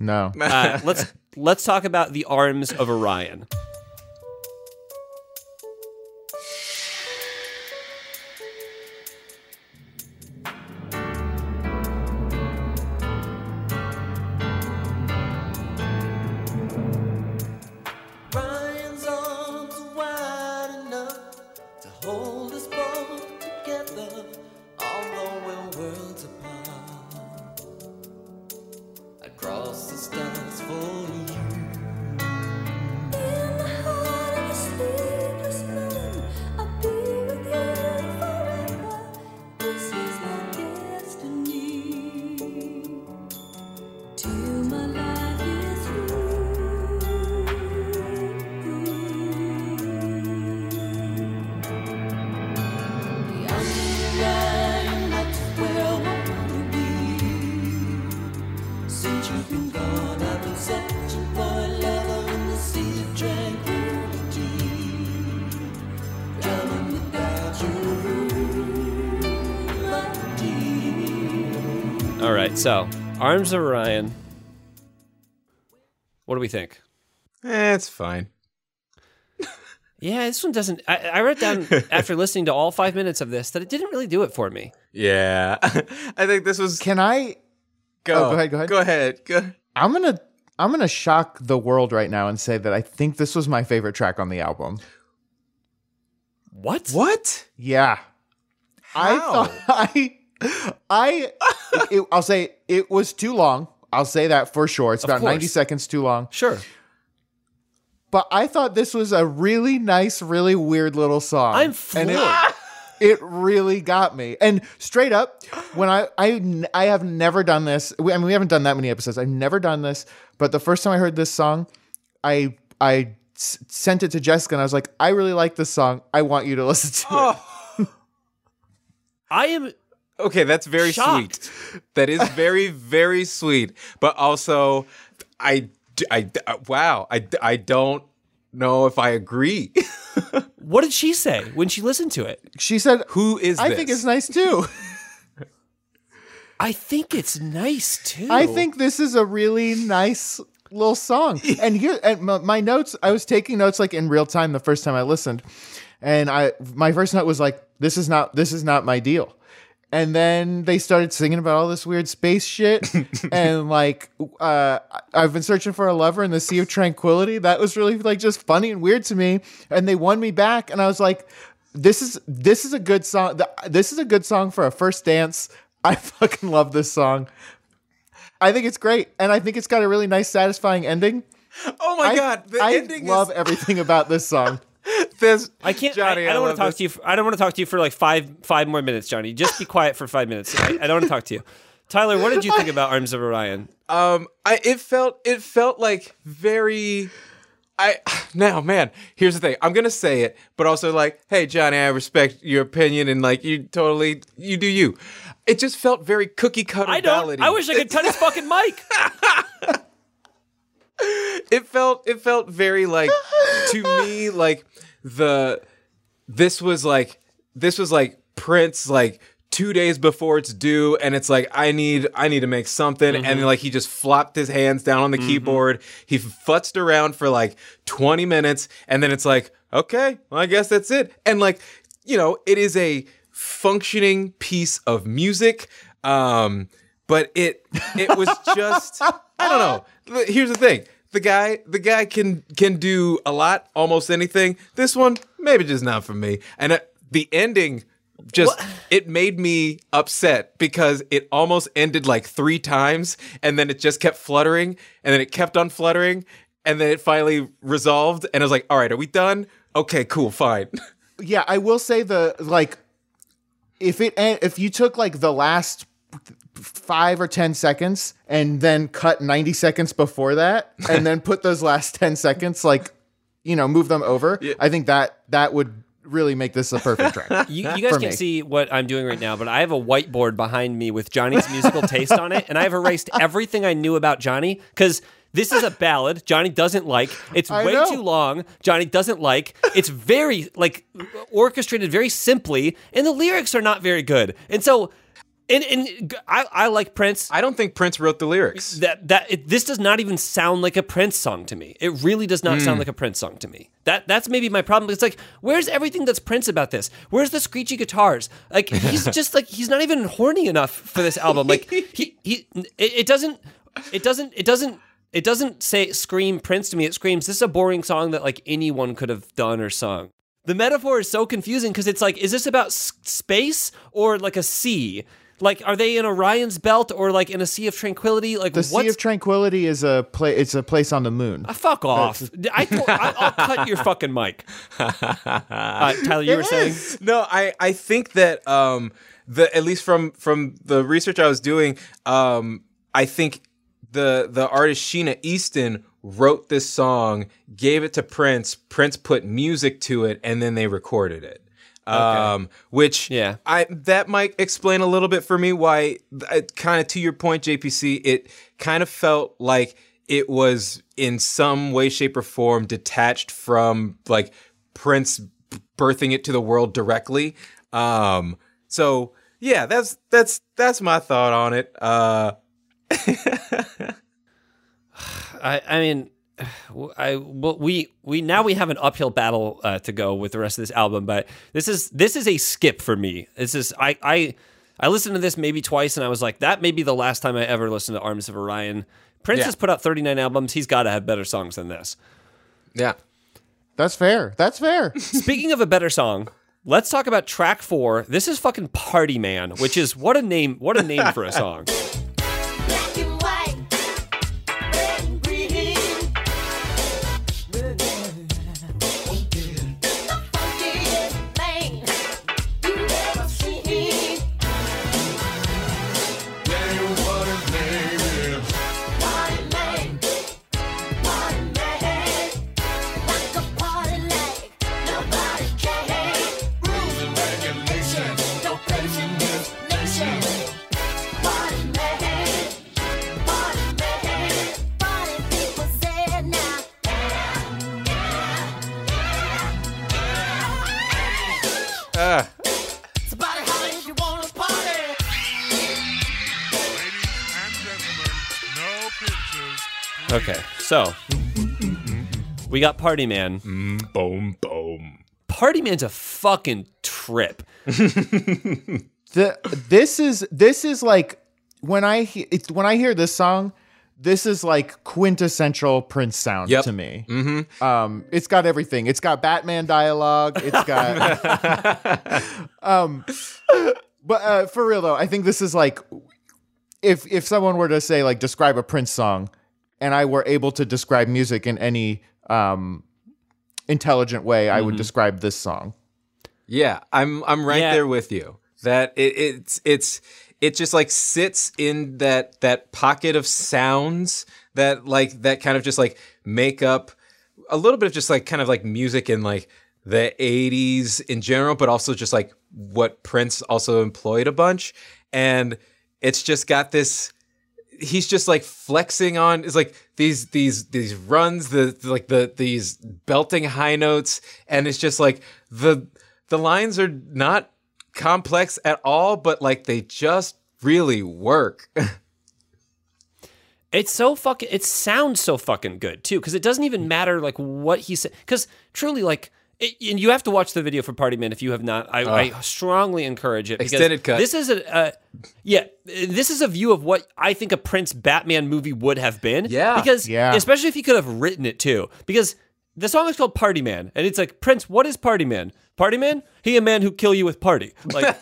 No. Uh, let's let's talk about The Arms of Orion. So, Arms of Orion. What do we think? Eh, it's fine. Yeah, this one doesn't... I, I wrote down, after listening to all five minutes of this, that it didn't really do it for me. Yeah. I think this was... Can I... Go. Oh, go ahead. Go ahead. Go ahead. Go. I'm gonna I'm gonna shock the world right now and say that I think this was my favorite track on the album. What? What? Yeah. How? I thought I I it, it, I'll say it was too long. I'll say that for sure. It's about ninety seconds too long. Sure. But I thought this was a really nice, really weird little song. I'm floored. And it, it really got me. And straight up, when I, I, I have never done this. I mean, we haven't done that many episodes. I've never done this. But the first time I heard this song, I I s- sent it to Jessica, and I was like, I really like this song. I want you to listen to oh. it. I am... Okay, that's very shocked. Sweet. That is very, very sweet. But also, I... I, I, wow, I, I don't know if I agree. What did she say when she listened to it? She said, who is I this? I think it's nice too. I think it's nice too. I think this is a really nice little song. And here, and my, my notes, I was taking notes like in real time the first time I listened. And I, my first note was like, this is not, this is not my deal. And then they started singing about all this weird space shit. And like, uh, I've been searching for a lover in the Sea of Tranquility. That was really like just funny and weird to me. And they won me back. And I was like, this is, this is a good song. This is a good song for a first dance. I fucking love this song. I think it's great. And I think it's got a really nice, satisfying ending. Oh my I, God. The I ending love is... everything about this song. This I can't. Johnny, I, I don't I want to talk this. to you. For, I don't want to talk to you for like five, five more minutes, Johnny. Just be quiet for five minutes. I, I don't want to talk to you, Tyler. What did you think about Arms of Orion? Um, I it felt it felt like very. I now man. Here's the thing. I'm gonna say it, but also like, hey, Johnny, I respect your opinion and like you totally you do you. It just felt very cookie cutter. I don't. Ballady. I wish I could cut his fucking mic. It felt it felt very like to me like the this was like this was like Prince like two days before it's due and it's like I need I need to make something mm-hmm. and like he just flopped his hands down on the mm-hmm. keyboard. He futzed around for like twenty minutes and then it's like, okay, well, I guess that's it. And like, you know, it is a functioning piece of music, um, but it it was just I don't know. Here's the thing. The guy the guy can can do a lot, almost anything. This one, maybe just not for me. And uh, the ending just, what? It made me upset because it almost ended like three times and then it just kept fluttering and then it kept on fluttering and then it finally resolved and I was like, all right, are we done? Okay, cool, fine. Yeah, I will say the, like, if it if you took like the last five or ten seconds and then cut ninety seconds before that and then put those last ten seconds, like, you know, move them over. Yeah. I think that that would really make this a perfect track. You, you guys can see what I'm doing right now, but I have a whiteboard behind me with Johnny's musical taste on it. And I've erased everything I knew about Johnny because this is a ballad Johnny doesn't like. It's I way know. too long. Johnny doesn't like. It's very like orchestrated very simply and the lyrics are not very good. And so And, and I, I like Prince. I don't think Prince wrote the lyrics. That that it, this does not even sound like a Prince song to me. It really does not mm. sound like a Prince song to me. That that's maybe my problem. It's like, where's everything that's Prince about this? Where's the screechy guitars? Like he's just like he's not even horny enough for this album. Like he he it doesn't it doesn't it doesn't it doesn't say scream Prince to me. It screams this is a boring song that like anyone could have done or sung. The metaphor is so confusing because it's like, is this about s- space or like a sea? Like, are they in Orion's belt or like in a Sea of Tranquility? Like, the what's... Sea of Tranquility is a place. It's a place on the moon. Uh, fuck off! I told, I, I'll cut your fucking mic. Uh, Tyler, you it were is. saying? No, I, I think that um the at least from from the research I was doing, um I think the the artist Sheena Easton wrote this song, gave it to Prince. Prince put music to it, and then they recorded it. Okay. Um, which yeah. I that might explain a little bit for me why, kind of to your point, J P C, it kind of felt like it was in some way, shape, or form detached from like Prince birthing it to the world directly. Um, so yeah, that's that's that's my thought on it. Uh, I I mean. I well, we we now we have an uphill battle uh, to go with the rest of this album, but this is this is a skip for me. This is I I I listened to this maybe twice, and I was like, that may be the last time I ever listened to Armies of Orion. Prince yeah. has put out thirty-nine albums. He's got to have better songs than this. Yeah. That's fair. That's fair. Speaking of a better song, let's talk about track four. This is fucking Party Man, which is what a name, what a name for a song. Okay, so we got Party Man. Mm, boom, boom. Party Man's a fucking trip. the, this is this is like when I he, it's, when I hear this song, this is like quintessential Prince sound yep. to me. Mm-hmm. Um, it's got everything. It's got Batman dialogue. It's got. um, but uh, for real though, I think this is like if if someone were to say like describe a Prince song. And I were able to describe music in any um, intelligent way, I mm-hmm. would describe this song. Yeah, I'm I'm right yeah. there with you. That it, it's it's it just like sits in that that pocket of sounds that like that kind of just like make up a little bit of just like kind of like music in like the eighties in general, but also just like what Prince also employed a bunch, and it's just got this. He's just like flexing on is like these these these runs the like the these belting high notes, and it's just like the the lines are not complex at all, but like they just really work. It's so fucking it sounds so fucking good too, because it doesn't even matter like what he said, because truly like it, and you have to watch the video for Party Man if you have not. I, uh, I strongly encourage it. Extended cut. This is a, uh, yeah, this is a view of what I think a Prince Batman movie would have been. Yeah, because yeah. especially if he could have written it too. Because the song is called Party Man, and it's like Prince. What is Party Man? Party Man? He a man who kill you with party. Like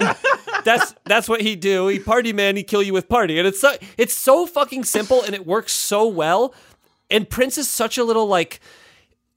that's that's what he do. He Party Man. He kill you with party. And it's so, it's so fucking simple, and it works so well. And Prince is such a little like.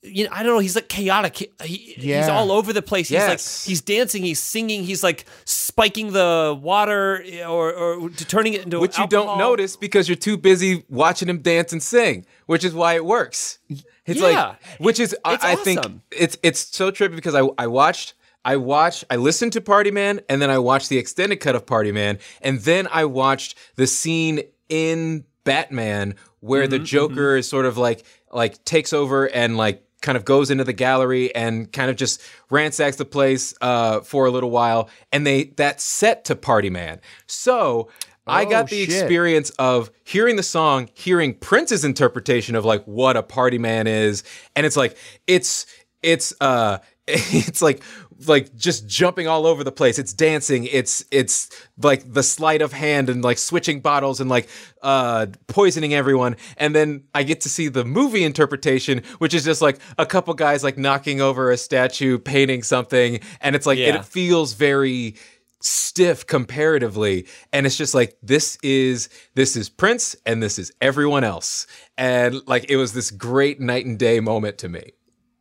You know, I don't know. He's like chaotic. He, yeah. He's all over the place. He's yes. like he's dancing. He's singing. He's like spiking the water or, or turning it into which alcohol. You don't notice because you're too busy watching him dance and sing, which is why it works. It's yeah. like which is I, awesome. I think it's it's so trippy because I I watched I watched I listened to Party Man, and then I watched the extended cut of Party Man, and then I watched the scene in Batman where mm-hmm, the Joker mm-hmm. is sort of like like takes over and like. Kind of goes into the gallery and kind of just ransacks the place uh, for a little while, and they that's set to Party Man. So oh, I got the shit. experience of hearing the song, hearing Prince's interpretation of like what a Party Man is, and it's like it's it's uh it's like like just jumping all over the place. It's dancing. It's it's like the sleight of hand and like switching bottles and like uh, poisoning everyone. And then I get to see the movie interpretation, which is just like a couple guys like knocking over a statue, painting something. And it's like, yeah. it feels very stiff comparatively. And it's just like, this is, this is Prince and this is everyone else. And like, it was this great night and day moment to me.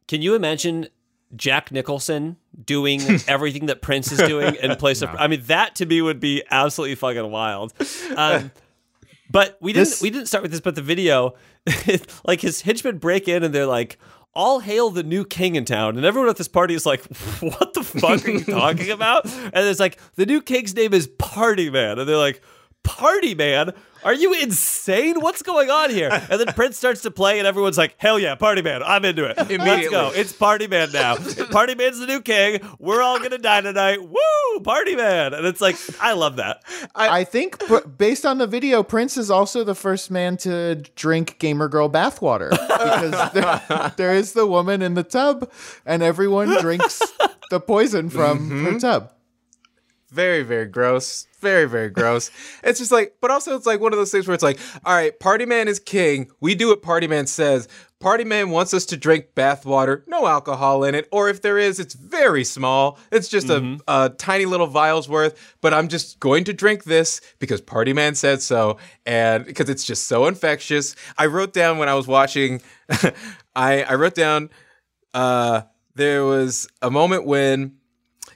Can you imagine Jack Nicholson doing everything that Prince is doing in place no. of? I mean, that to me would be absolutely fucking wild. Um, but we didn't. This... We didn't start with this. But the video, like his henchmen break in and they're like, "All hail the new king in town!" And everyone at this party is like, "What the fuck are you talking about?" And it's like, "The new king's name is Party Man," and they're like, "Party Man? Are you insane? What's going on here?" And then Prince starts to play, and everyone's like, "Hell yeah, Party Man! I'm into it. Let's go! It's Party Man now. Party Man's the new king. We're all gonna die tonight. Woo! Party Man!" And it's like, I love that. I, I think, based on the video, Prince is also the first man to drink gamer girl bathwater because there, there is the woman in the tub, and everyone drinks the poison from mm-hmm. her tub. very, very gross. Very, very gross. It's just like, but also it's like one of those things where it's like, all right, Party Man is king. We do what Party Man says. Party Man wants us to drink bath water, no alcohol in it, or if there is, it's very small. It's just mm-hmm. a, a tiny little vial's worth, but I'm just going to drink this because Party Man said so, and because it's just so infectious. I wrote down when I was watching, I, I wrote down, uh, there was a moment when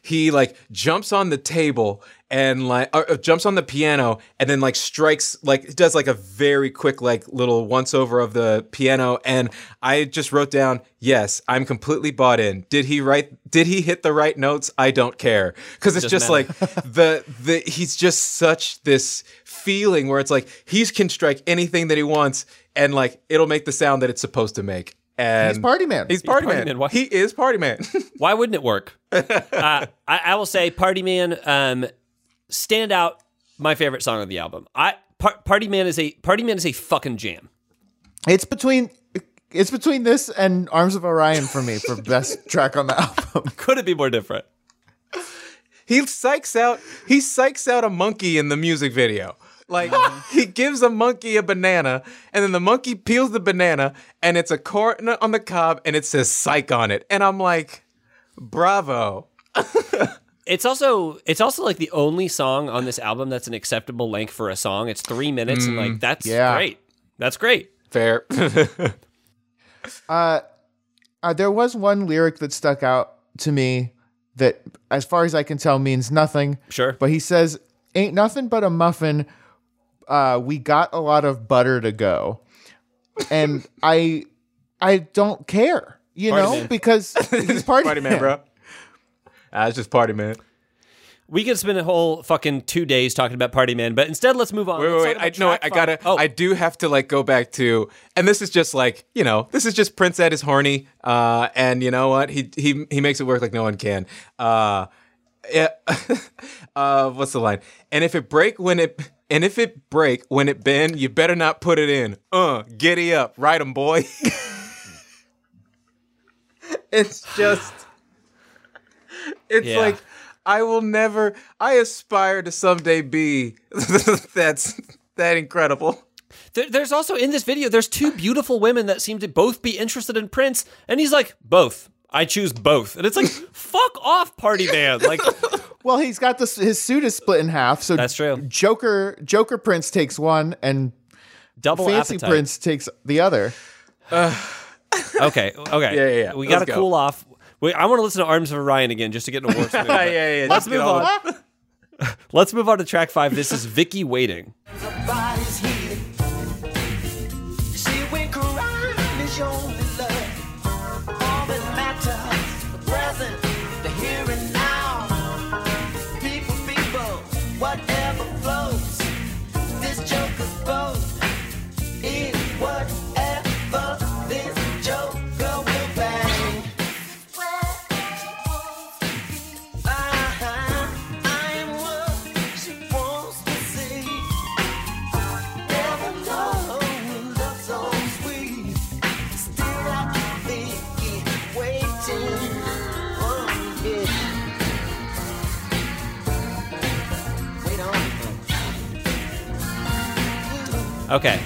he like jumps on the table and like uh, jumps on the piano and then like strikes, like does like a very quick like little once over of the piano, and I just wrote down, yes, I'm completely bought in. Did he write did he hit the right notes? I don't care, because it's just matter. Like the the he's just such this feeling where it's like he can strike anything that he wants and like it'll make the sound that it's supposed to make. And he's Party Man. He's Party, he's Party Man. Man. He is Party Man. Why wouldn't it work? Uh, I, I will say Party Man, um, stand out, my favorite song on the album. I par- Party Man is a Party Man is a fucking jam. It's between it's between this and Arms of Orion for me for best track on the album. Could it be more different? He psychs out he psychs out a monkey in the music video. Like, he gives a monkey a banana, and then the monkey peels the banana, and it's a corn on the cob, and it says psych on it. And I'm like, bravo. It's also it's also like the only song on this album that's an acceptable length for a song. It's three minutes, mm, and like, that's yeah. great. That's great. Fair. uh, uh, there was one lyric that stuck out to me that, as far as I can tell, means nothing. Sure. But he says, ain't nothing but a muffin. Uh, we got a lot of butter to go, and I, I don't care, you party know, man. Because he's party, party man, man bro. Uh, it's just Party Man. We could spend a whole fucking two days talking about Party Man, but instead, let's move on. Wait, let's wait, wait. I, no, I gotta. Oh. I do have to like go back to, and this is just like you know, this is just Prince at his horny, uh, and you know what? He he he makes it work like no one can. Uh, yeah. uh, what's the line? And if it break when it. And if it break, when it bend, you better not put it in. Uh, giddy up. Ride 'em, boy. It's just... It's yeah. like, I will never... I aspire to someday be that's that incredible. There, there's also, in this video, there's two beautiful women that seem to both be interested in Prince. And he's like, both. I choose both. And it's like, fuck off, Party Man. Like... Well, he's got this. His suit is split in half, so that's true. Joker, Joker Prince takes one, and Double Fancy appetite. Prince takes the other. Uh, okay, okay, yeah, yeah. yeah. We got to cool off. We, I want to listen to Arms of Orion again just to get in a worse mood. yeah, yeah, yeah. Let's move on. on. Let's move on to track five. This is Vicky Waiting. Okay.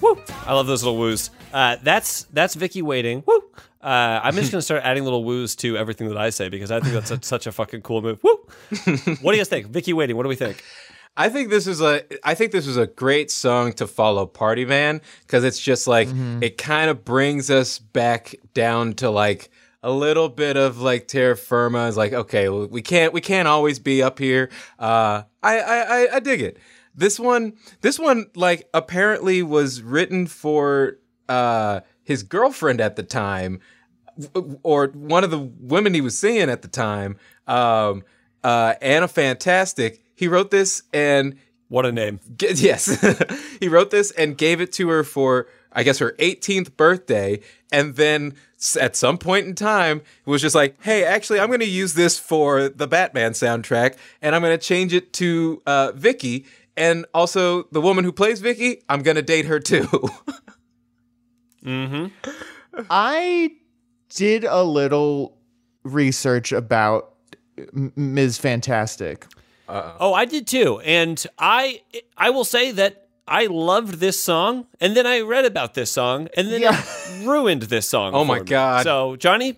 Woo! I love those little woos. Uh, that's that's Vicky Waiting. Woo! Uh, I'm just going to start adding little woos to everything that I say because I think that's a, such a fucking cool move. Woo! What do you guys think? Vicky Waiting, what do we think? I think this is a I think this is a great song to follow Party Man because it's just like mm-hmm. it kind of brings us back down to like a little bit of like terra firma. It's like, okay, we can't we can't always be up here. Uh, I, I, I I dig it. This one, this one, like, apparently was written for uh, his girlfriend at the time, or one of the women he was seeing at the time, um, uh, Anna Fantastic. He wrote this and... What a name. G- yes. He wrote this and gave it to her for, I guess, her eighteenth birthday, and then... at some point in time, it was just like, hey, actually, I'm going to use this for the Batman soundtrack, and I'm going to change it to uh, Vicky, and also the woman who plays Vicky, I'm going to date her too. Mm-hmm. I did a little research about Miz Fantastic. Uh-oh. Oh, I did too. And I I will say that I loved this song, and then I read about this song, and then yeah. it ruined this song. Oh, my me. God. So, Johnny,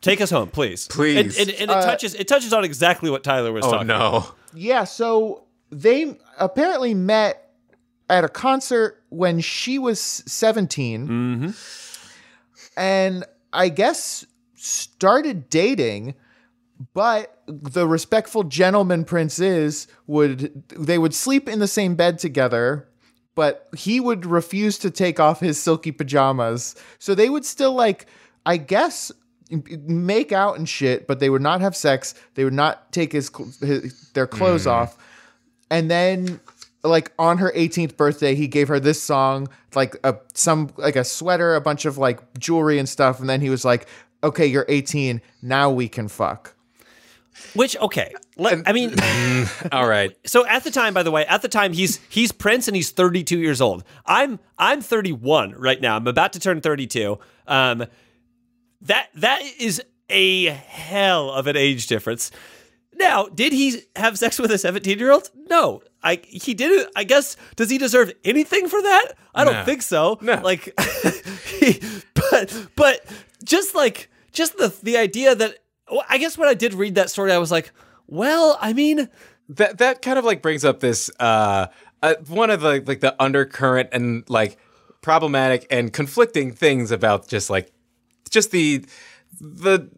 take us home, please. Please. And, and, and it, uh, touches, it touches on exactly what Tyler was oh, talking no. about. Oh, no. Yeah, so they apparently met at a concert when she was seventeen. Mm-hmm. And I guess started dating, but the respectful gentleman Prince is would they would sleep in the same bed together, but he would refuse to take off his silky pajamas. So they would still, like, I guess, make out and shit, but they would not have sex. They would not take his, his their clothes mm. off. And then, like, on her eighteenth birthday, he gave her this song, like a some like a sweater, a bunch of like jewelry and stuff, and then he was like, "Okay, you're eighteen. Now we can fuck." Which okay, let, I mean, all right. So at the time, by the way, at the time he's he's Prince and he's thirty-two years old. I'm I'm thirty-one right now. I'm about to turn thirty-two. Um, that that is a hell of an age difference. Now, did he have sex with a seventeen-year-old? No. I he didn't. I guess, does he deserve anything for that? I don't no. think so. No. Like, he, but but just like just the the idea that, well, I guess when I did read that story, I was like, well, I mean, that that kind of like brings up this uh, uh one of the like the undercurrent and like problematic and conflicting things about just like just the the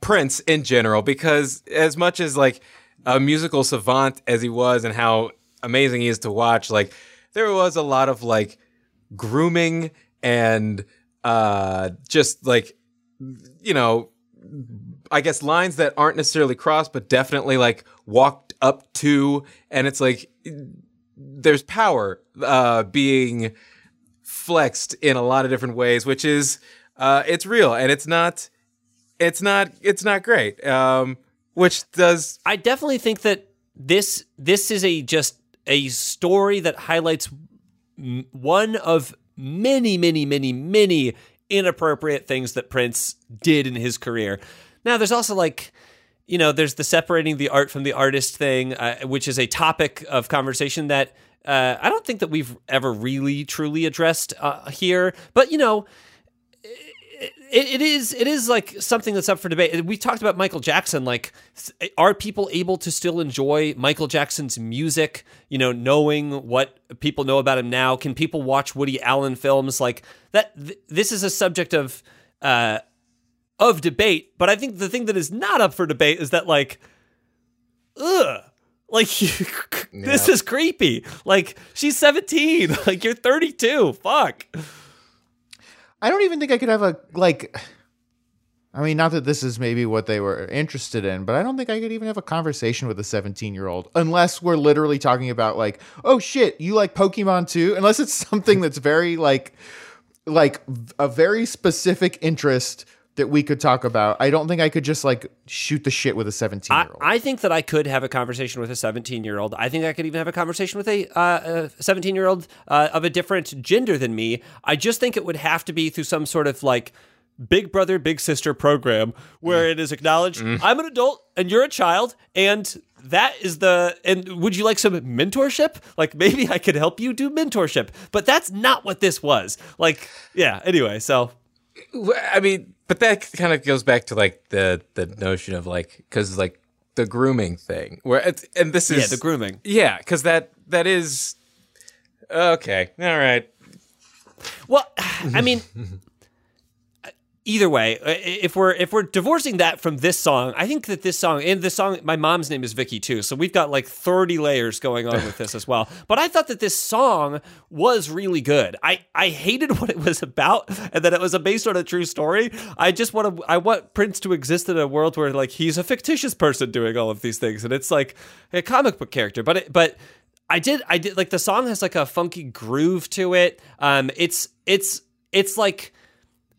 Prince in general, because as much as like a musical savant as he was and how amazing he is to watch, like there was a lot of like grooming and uh, just like, you know, I guess lines that aren't necessarily crossed, but definitely like walked up to. And it's like, there's power uh, being flexed in a lot of different ways, which is, uh, it's real. And it's not, it's not, it's not great. Um, Which does... I definitely think that this this is a just a story that highlights m- one of many, many, many, many inappropriate things that Prince did in his career. Now, there's also like, you know, there's the separating the art from the artist thing, uh, which is a topic of conversation that uh, I don't think that we've ever really truly addressed uh, here. But, you know... It, it is it is like something that's up for debate. We talked about Michael Jackson. Like, are people able to still enjoy Michael Jackson's music, you know, knowing what people know about him now? Can people watch Woody Allen films? Like, that? Th- this is a subject of uh, of debate. But I think the thing that is not up for debate is that, like, ugh. Like, yeah. This is creepy. Like, she's seventeen. Like, you're thirty-two. Fuck. I don't even think I could have a, like, I mean, not that this is maybe what they were interested in, but I don't think I could even have a conversation with a seventeen-year-old unless we're literally talking about, like, oh, shit, you like Pokemon too? Unless it's something that's very, like, like a very specific interest that we could talk about. I don't think I could just, like, shoot the shit with a seventeen-year-old. I, I think that I could have a conversation with a seventeen-year-old. I think I could even have a conversation with a, uh, a seventeen-year-old uh, of a different gender than me. I just think it would have to be through some sort of, like, big brother, big sister program where mm. it is acknowledged, mm. I'm an adult and you're a child, and that is the, and would you like some mentorship? Like, maybe I could help you do mentorship. But that's not what this was. Like, yeah, anyway, so... I mean, but that kind of goes back to like the, the notion of like, because like the grooming thing where it's, and this is yeah, the grooming. Yeah. Cause that, that is okay. All right. Well, I mean, either way, if we're, if we're divorcing that from this song, I think that this song and this song, my mom's name is Vicky too. So we've got like thirty layers going on with this as well. But I thought that this song was really good. I, I hated what it was about and that it was based on a true story. I just want to, I want Prince to exist in a world where like, he's a fictitious person doing all of these things. And it's like a comic book character, but it, but I did, I did like the song has like a funky groove to it. Um, it's, it's, it's like,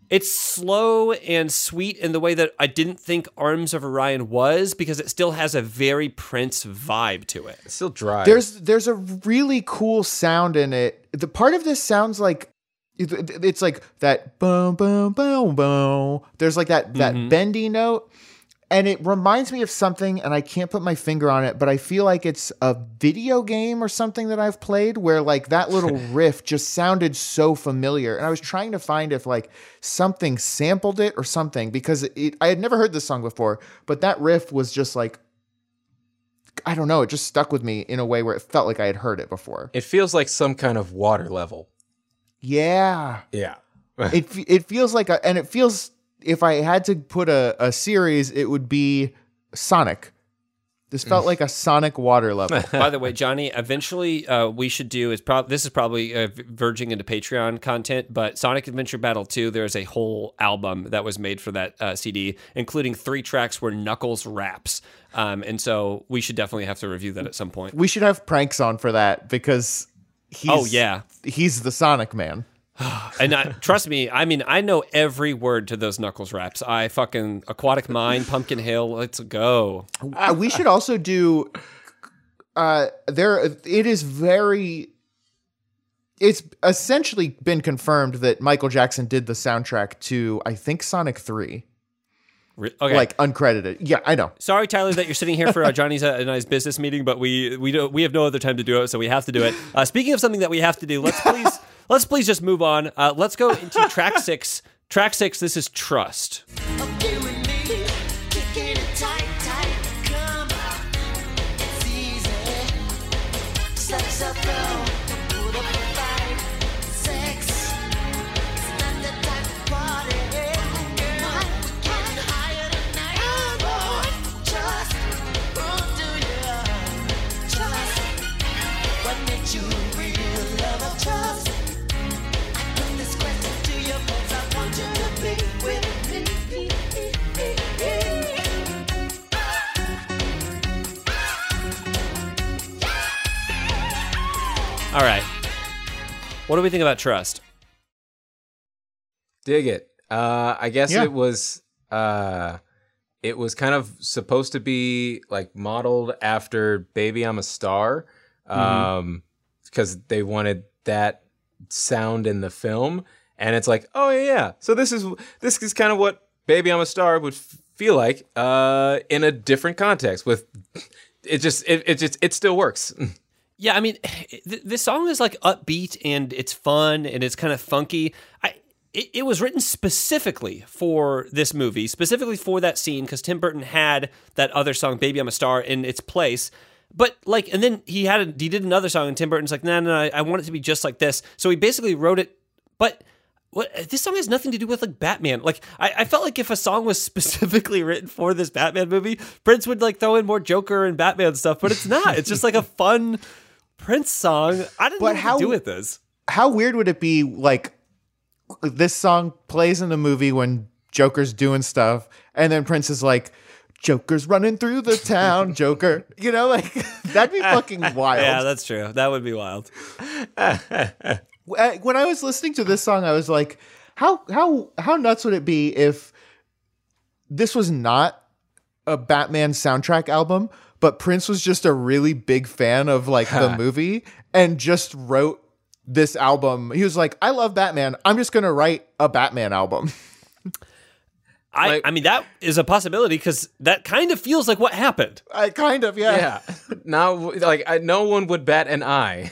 It's slow and sweet in the way that I didn't think Arms of Orion was, because it still has a very Prince vibe to it. It's still dry. There's there's a really cool sound in it. The part of this sounds like it's like that boom boom boom boom. There's like that that mm-hmm. bendy note, And it reminds me of something, and I can't put my finger on it, but I feel like it's a video game or something that I've played where, like, that little riff just sounded so familiar. And I was trying to find if, like, something sampled it or something, because it, I had never heard this song before, but that riff was just, like, I don't know, it just stuck with me in a way where it felt like I had heard it before. It feels like some kind of water level. Yeah. Yeah. it, it feels like a, and it feels... If I had to put a, a series, it would be Sonic. This felt like a Sonic water level. By the way, Johnny, eventually uh, we should do is probably this is probably uh, verging into Patreon content, but Sonic Adventure Battle two, there's a whole album that was made for that uh, C D, including three tracks where Knuckles raps. Um, and so we should definitely have to review that at some point. We should have Pranks on for that because he's, oh, yeah. he's the Sonic man. And I, trust me, I mean, I know every word to those Knuckles raps. I fucking Aquatic Mind, Pumpkin Hill, let's go. Uh, we should also do, uh, there, it is very, it's essentially been confirmed that Michael Jackson did the soundtrack to, I think, Sonic three. Okay. Like uncredited. Yeah, I know. Sorry, Tyler, that you're sitting here for uh, Johnny's uh, and I's business meeting, but we we don't we have no other time to do it, so we have to do it. Uh, speaking of something that we have to do, let's please let's please just move on. Uh, let's go into track six. Track six. This is Trust. Okay, with me, kicking it tight, tight. Come on, it's easy. Suck, suck, go. Put up a fight. Sex. It's not the type of party. All right. What do we think about Trust? Dig it. Uh, I guess yeah. it was uh, it was kind of supposed to be like modeled after Baby I'm a Star, um, because mm-hmm. they wanted that sound in the film, and it's like, oh yeah, yeah. So this is this is kind of what Baby I'm a Star would f- feel like uh, in a different context. With it just it it just it still works. Yeah, I mean, th- this song is like upbeat and it's fun and it's kind of funky. I it, it was written specifically for this movie, specifically for that scene, because Tim Burton had that other song, "Baby I'm a Star," in its place. But like, and then he had a, he did another song, and Tim Burton's like, "No, no, no, I want it to be just like this." So he basically wrote it, but. What, this song has nothing to do with like Batman. Like I, I felt like if a song was specifically written for this Batman movie, Prince would like throw in more Joker and Batman stuff, but it's not. It's just like a fun Prince song. I didn't but know what how, to do with this. How weird would it be like this song plays in the movie when Joker's doing stuff and then Prince is like, Joker's running through the town, Joker. You know, like that'd be fucking wild. Yeah, that's true. That would be wild. When I was listening to this song, I was like, how how how nuts would it be if this was not a Batman soundtrack album, but Prince was just a really big fan of like the movie and just wrote this album. He was like, I love Batman. I'm just going to write a Batman album. I, like, I mean, that is a possibility because that kind of feels like what happened. I kind of, yeah. Yeah. Now, like, I, no one would bat an eye.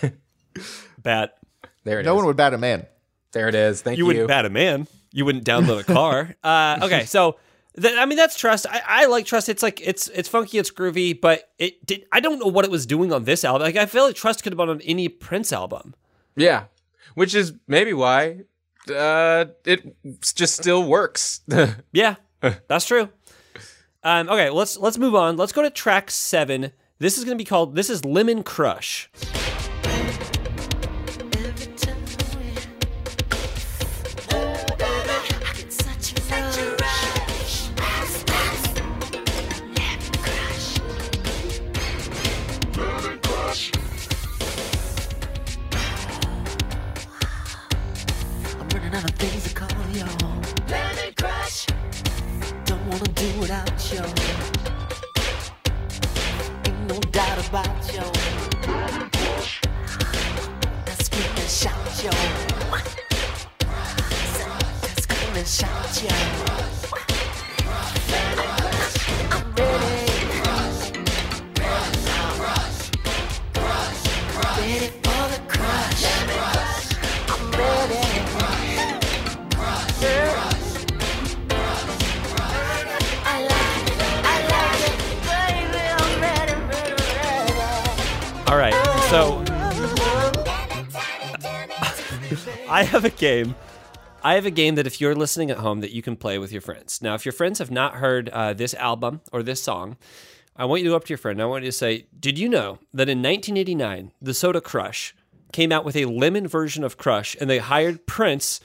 Bat. There it no is. No one would bat a man. There it is. Thank you. You wouldn't bat a man. You wouldn't download a car. uh, okay, so th- I mean that's Trust. I-, I like Trust. It's like it's it's funky, it's groovy, but it did. I don't know what it was doing on this album. Like I feel like Trust could have been on any Prince album. Yeah, which is maybe why uh, it just still works. Yeah, that's true. Um, okay, let's let's move on. Let's go to track seven. This is going to be called. This is Lemon Crush. Shout, yo. All right, so I have a game. I have a game that if you're listening at home that you can play with your friends. Now, if your friends have not heard uh, this album or this song, I want you to go up to your friend. I want you to say, did you know that in nineteen eighty-nine, the Soda Crush came out with a lemon version of Crush, and they hired Prince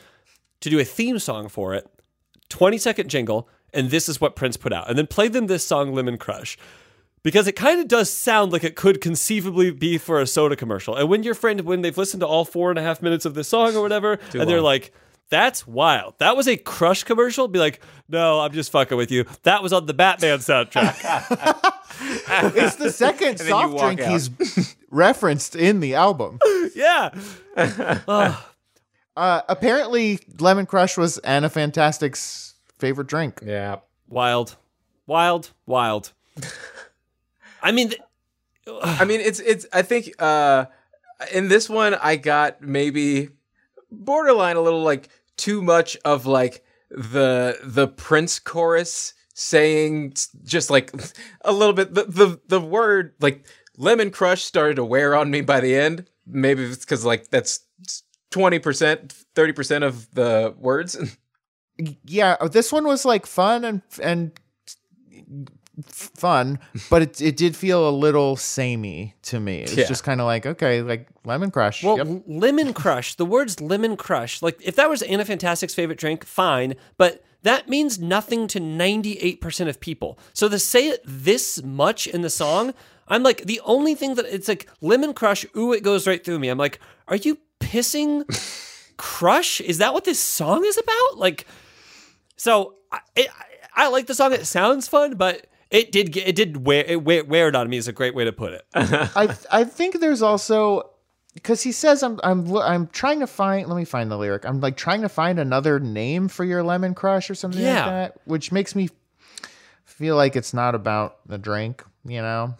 to do a theme song for it, twenty-second jingle, and this is what Prince put out. And then play them this song, Lemon Crush, because it kind of does sound like it could conceivably be for a soda commercial. And when your friend, when they've listened to all four and a half minutes of this song or whatever, Too and long. They're like... That's wild. That was a Crush commercial. Be like, no, I'm just fucking with you. That was on the Batman soundtrack. It's the second soft drink out. He's referenced in the album. Yeah. uh, apparently, Lemon Crush was Anna Fantastic's favorite drink. Yeah. Wild. Wild. Wild. I mean, th- I mean, it's, it's, I think, uh, in this one, I got maybe borderline a little like too much of like the the Prince chorus saying just like a little bit the the, the word like Lemon Crush started to wear on me by the end. Maybe it's because like that's twenty percent, thirty percent of the words. Yeah, this one was like fun and and fun, but it it did feel a little samey to me. It's yeah. just kind of like, okay, like Lemon Crush. Well, yep. Lemon Crush, the words Lemon Crush, like if that was Anna Fantastic's favorite drink, fine, but that means nothing to ninety-eight percent of people. So to say it this much in the song, I'm like, the only thing that it's like Lemon Crush, ooh, it goes right through me. I'm like, are you pissing Crush? Is that what this song is about? Like, so I, it, I like the song. It sounds fun, but It did get, it did wear it wear it on me is a great way to put it. I th- I think there's also because he says I'm I'm I'm trying to find let me find the lyric. I'm like trying to find another name for your Lemon Crush or something yeah. like that, which makes me feel like it's not about the drink, you know.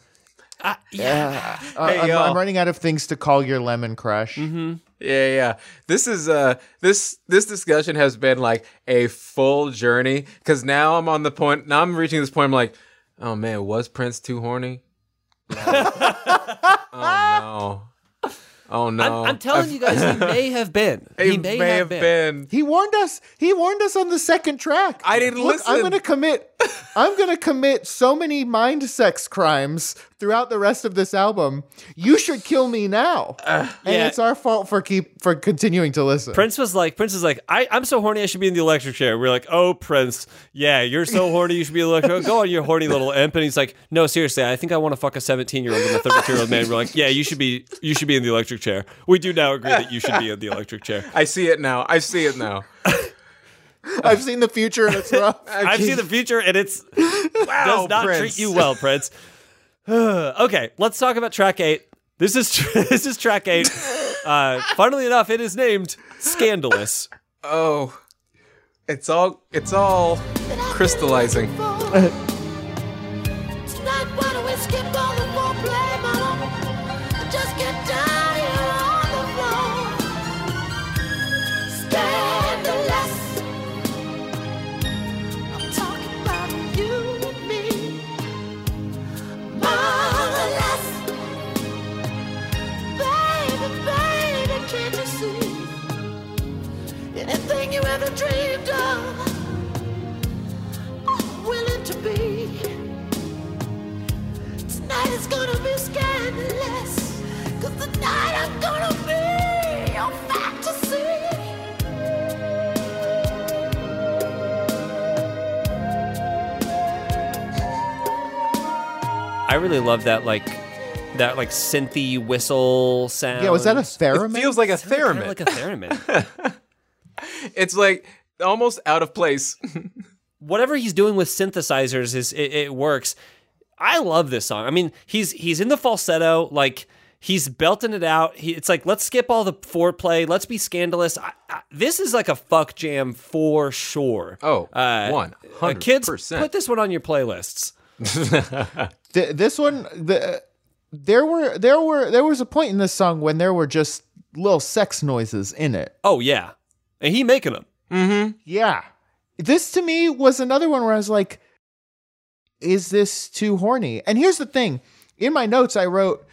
Uh, yeah, yeah. Hey, I'm, I'm running out of things to call your Lemon Crush. Mm-hmm. Yeah, yeah. This is uh this this discussion has been like a full journey because now I'm on the point. Now I'm reaching this point. I'm like, oh man, was Prince too horny? No. Oh no! Oh no! I'm, I'm telling I've, you guys, he may have been. He, he may, may have, have been. been. He warned us. He warned us on the second track. I didn't Look, listen. I'm gonna commit. I'm gonna commit so many mind sex crimes throughout the rest of this album. You should kill me now. Uh, and yeah. It's our fault for keep for continuing to listen. Prince was like, Prince is like, I, I'm so horny I should be in the electric chair. We're like, oh Prince, yeah, you're so horny you should be in the electric chair. Go on, you horny little imp. And he's like, no, seriously, I think I want to fuck a seventeen-year-old and a thirty-two-year-old man. We're like, yeah, you should be you should be in the electric chair. We do now agree that you should be in the electric chair. I see it now. I see it now. I've seen the future and it's rough. I've seen the future and it's wow, does not Prince. treat you well, Prince. Okay, let's talk about track eight. This is tr- this is track eight. Uh, funnily enough, it is named Scandalous. Oh, it's all it's all crystallizing. Dreamed of, willing to be. Tonight is gonna be scandalous, 'cause tonight I'm gonna be your fantasy. I really love that, like that, like synthy whistle sound. Yeah, was that a theremin? It feels like a theremin. It sounded kind of like a theremin. It's like almost out of place. Whatever he's doing with synthesizers is it, it works. I love this song. I mean, he's he's in the falsetto, like he's belting it out. He, it's like let's skip all the foreplay. Let's be scandalous. I, I, this is like a fuck jam for sure. Oh, uh, one hundred percent. Kids, put this one on your playlists. the, this one, the, there were there were there was a point in this song when there were just little sex noises in it. Oh yeah. And he making them. Mm-hmm. Yeah. This to me was another one where I was like, is this too horny? And here's the thing. In my notes, I wrote,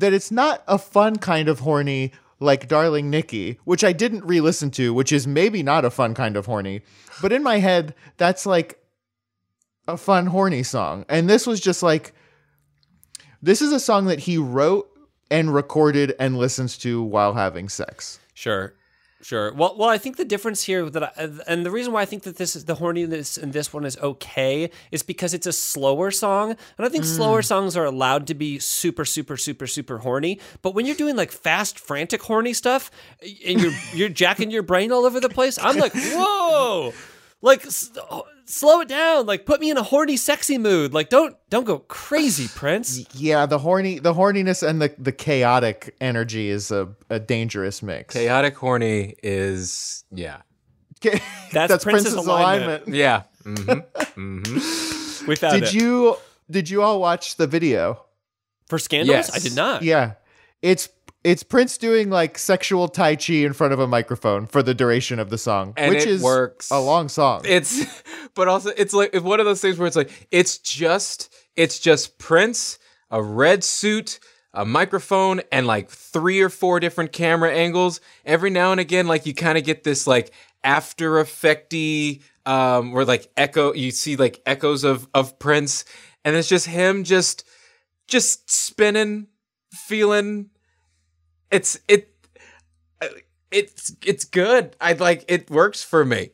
that it's not a fun kind of horny like Darling Nikki, which I didn't re-listen to, which is maybe not a fun kind of horny. But in my head, that's like a fun, horny song. And this was just like, this is a song that he wrote and recorded and listens to while having sex. Sure. Sure. Well, well, I think the difference here that, I, and the reason why I think that this is the horniness in this one is okay, is because it's a slower song, and I think mm. slower songs are allowed to be super, super, super, super horny. But when you're doing like fast, frantic, horny stuff, and you're you're jacking your brain all over the place, I'm like, whoa, like s- slow it down, like put me in a horny, sexy mood, like don't don't go crazy, Prince. Yeah, the horny, the horniness, and the the chaotic energy is a, a dangerous mix. Chaotic horny is yeah. That's, That's Prince's, Prince's alignment. alignment. Yeah. Mm-hmm. Mm-hmm. We found did it. Did you did you all watch the video for Scandals? Yes. I did not. Yeah, it's it's Prince doing like sexual tai chi in front of a microphone for the duration of the song, and which it is works. A long song. It's but also it's like it's one of those things where it's like it's just. It's just Prince, a red suit, a microphone, and like three or four different camera angles. Every now and again, like you kind of get this like After Effect-y, um, where like echo, you see like echoes of of Prince, and it's just him just just spinning, feeling. It's it, it's it's good. I like it works for me.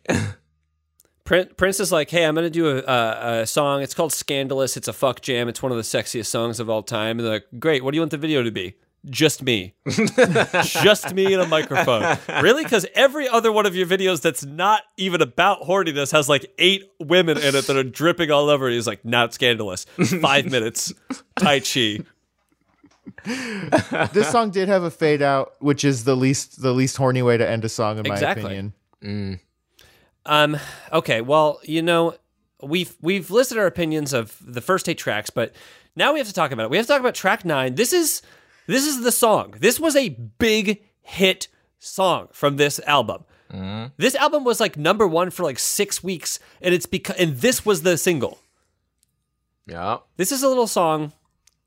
Prince is like, hey, I'm going to do a, a, a song. It's called Scandalous. It's a fuck jam. It's one of the sexiest songs of all time. And they're like, great. What do you want the video to be? Just me. Just me and a microphone. Really? Because every other one of your videos that's not even about horniness has like eight women in it that are dripping all over. And he's like, not Scandalous. Five minutes. Tai Chi. This song did have a fade out, which is the least the least horny way to end a song, in exactly. my opinion. Mm. Um, okay, well, you know, we've we've listed our opinions of the first eight tracks, but now we have to talk about it. We have to talk about track nine. This is this is the song. This was a big hit song from this album. Mm. This album was like number one for like six weeks, and it's because and this was the single. Yeah. This is a little song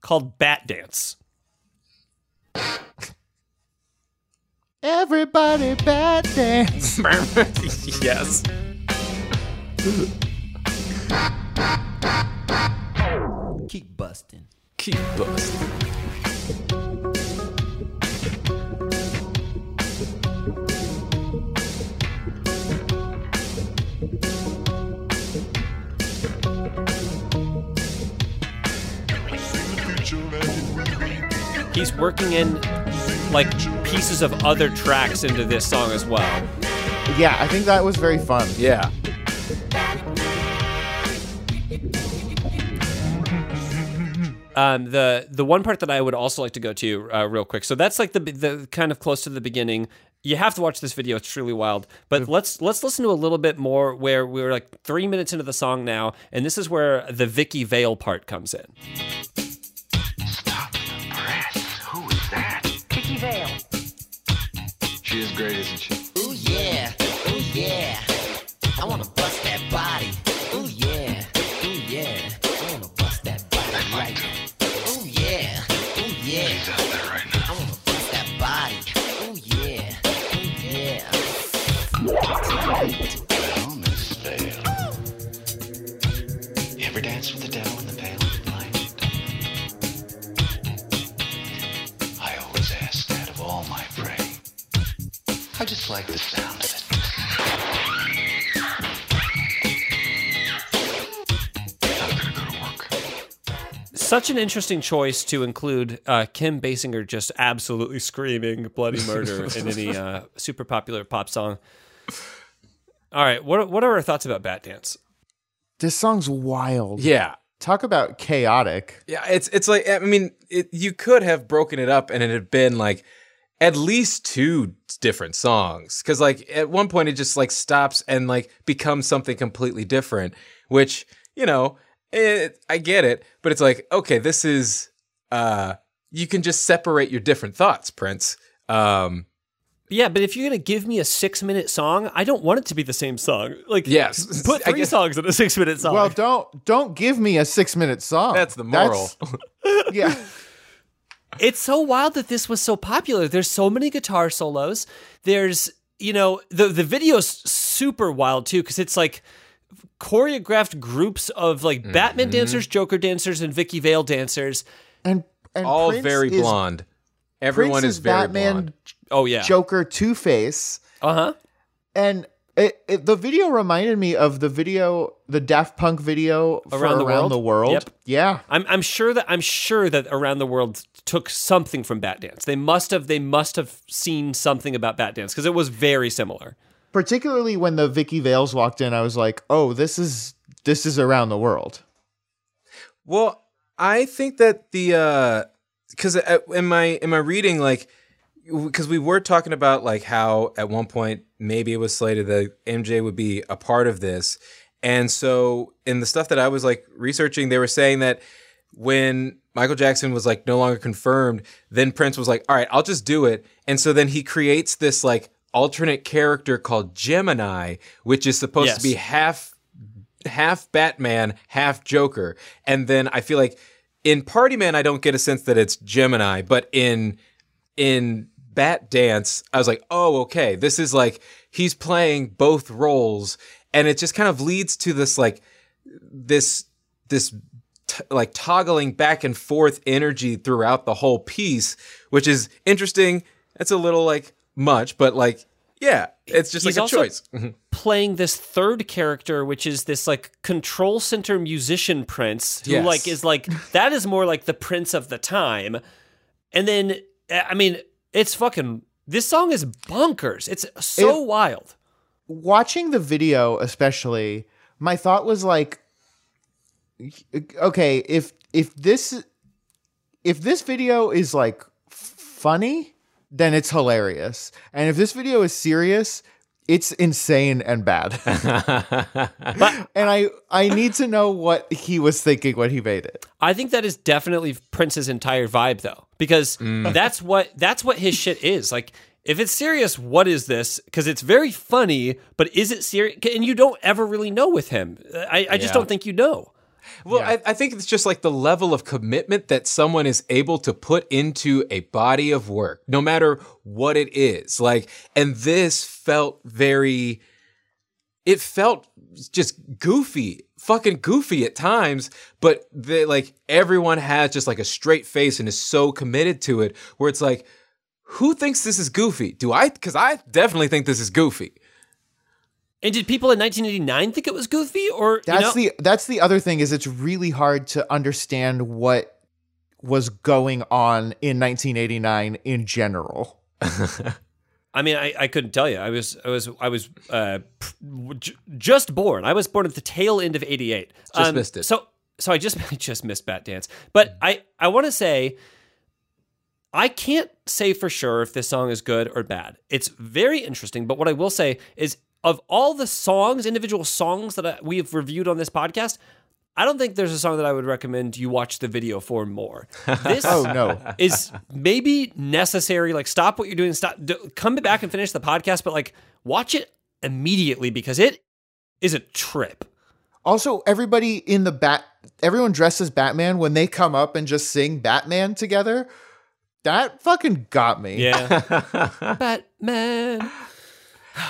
called Bat Dance. Everybody bat dance. Yes. Keep busting. Keep busting. He's working in like pieces of other tracks into this song as well. Yeah, I think that was very fun. Yeah. Um, the the one part that I would also like to go to uh, real quick. So that's like the the kind of close to the beginning. You have to watch this video; it's truly wild. But let's let's listen to a little bit more where we're like three minutes into the song now, and this is where the Vicky Vale part comes in. She is great, isn't she? Ooh, yeah. Ooh, yeah. I want to bust that body. Ooh, yeah. Ooh, yeah. I want to bust that body I'd like right now. Ooh, yeah. Ooh, yeah. She's out there right now. I want to bust that body. Ooh, yeah. Ooh, yeah. It's right on this veil. Oh. You ever dance with the devil in the pale moonlight? I always ask that of all my friends. I just like the sound of it. I'm gonna go to work. Such an interesting choice to include uh, Kim Basinger just absolutely screaming bloody murder in any uh, super popular pop song. All right, what what are our thoughts about Bat Dance? This song's wild. Yeah. Talk about chaotic. Yeah, it's it's like, I mean, it, you could have broken it up and it had been like, at least two different songs. Because, like, at one point, it just, like, stops and, like, becomes something completely different. Which, you know, it, I get it. But it's like, okay, this is... Uh, you can just separate your different thoughts, Prince. Um, yeah, but if you're going to give me a six-minute song, I don't want it to be the same song. Like, yes, put three guess, songs in a six-minute song. Well, don't don't give me a six-minute song. That's the moral. That's, yeah. It's so wild that this was so popular. There's so many guitar solos. There's, you know, the the video's super wild too, because it's like choreographed groups of like mm-hmm. Batman dancers, Joker dancers, and Vicky Vale dancers, and, and all Prince very is, blonde. Everyone Prince is, is very Batman, blonde. Oh yeah, Joker, Two-Face. Uh huh. And it, it, the video reminded me of the video, the Daft Punk video for Around the Around World. The World. Yep. Yeah, I'm I'm sure that I'm sure that Around the World took something from Bat Dance. They must have they must have seen something about Bat Dance because it was very similar. Particularly when the Vicky Vales walked in, I was like, "Oh, this is this is Around the World." Well, I think that the because uh, in my in my reading, like, because we were talking about like how at one point maybe it was slated that M J would be a part of this, and so in the stuff that I was like researching, they were saying that when Michael Jackson was like no longer confirmed, then Prince was like, "All right, I'll just do it," and so then he creates this like alternate character called Gemini, which is supposed yes. to be half half Batman, half Joker. And then I feel like in Party Man, I don't get a sense that it's Gemini, but in in Bat Dance, I was like, oh, okay, this is like he's playing both roles, and it just kind of leads to this like this this t- like toggling back and forth energy throughout the whole piece, which is interesting. It's a little like much, but like, yeah, it's just he's like a choice. Mm-hmm. Playing this third character, which is this like control center musician Prince, who yes. like is like that is more like the Prince of the time. And then, I mean, it's fucking. This song is bonkers. It's so it, wild. Watching the video, especially, my thought was like, okay, if if this if this video is like funny, then it's hilarious. And if this video is serious, it's insane and bad. but, and I, I need to know what he was thinking when he made it. I think that is definitely Prince's entire vibe, though, because mm. that's what that's what his shit is. Like, if it's serious, what is this? Because it's very funny, but is it serious? And you don't ever really know with him. I, I yeah. just don't think you know. Well, yeah. I, I think it's just like the level of commitment that someone is able to put into a body of work, no matter what it is. Like, and this felt very, it felt just goofy, fucking goofy at times, but they, like everyone has just like a straight face and is so committed to it where it's like, who thinks this is goofy? Do I? Because I definitely think this is goofy. And did people in nineteen eighty-nine think it was goofy? Or that's you know? the that's the other thing is it's really hard to understand what was going on in nineteen eighty-nine in general. I mean, I, I couldn't tell you. I was I was I was uh, j- just born. I was born at the tail end of eighty-eight. Just um, missed it. So so I just I just missed Bat Dance. But I I want to say, I can't say for sure if this song is good or bad. It's very interesting. But what I will say is, of all the songs, individual songs that I, we have reviewed on this podcast, I don't think there's a song that I would recommend you watch the video for more. This oh, no. is maybe necessary. Like, stop what you're doing. Stop. Do, come back and finish the podcast, but like, watch it immediately because it is a trip. Also, everybody in the bat, everyone dressed as Batman when they come up and just sing Batman together. That fucking got me. Yeah, Batman.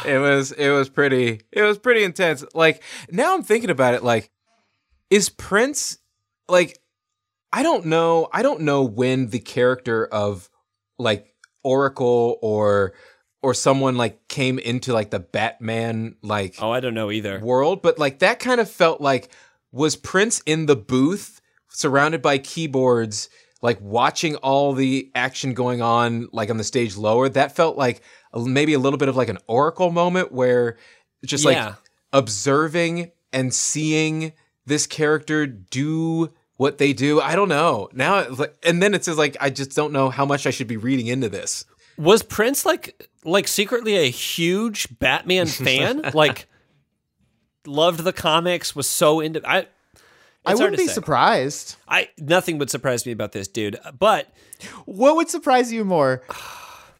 It was it was pretty it was pretty intense. Like, now I'm thinking about it, like, is Prince like I don't know I don't know when the character of like Oracle or or someone like came into like the Batman like oh I don't know either world, but like that kind of felt like, was Prince in the booth surrounded by keyboards like watching all the action going on like on the stage lower? That felt like maybe a little bit of like an Oracle moment where just yeah. like observing and seeing this character do what they do. I don't know. Now, and then it's just like, I just don't know how much I should be reading into this. Was Prince like, like secretly a huge Batman fan? Like, loved the comics, was so into, I, I wouldn't be say. surprised. I, nothing would surprise me about this dude, but. What would surprise you more?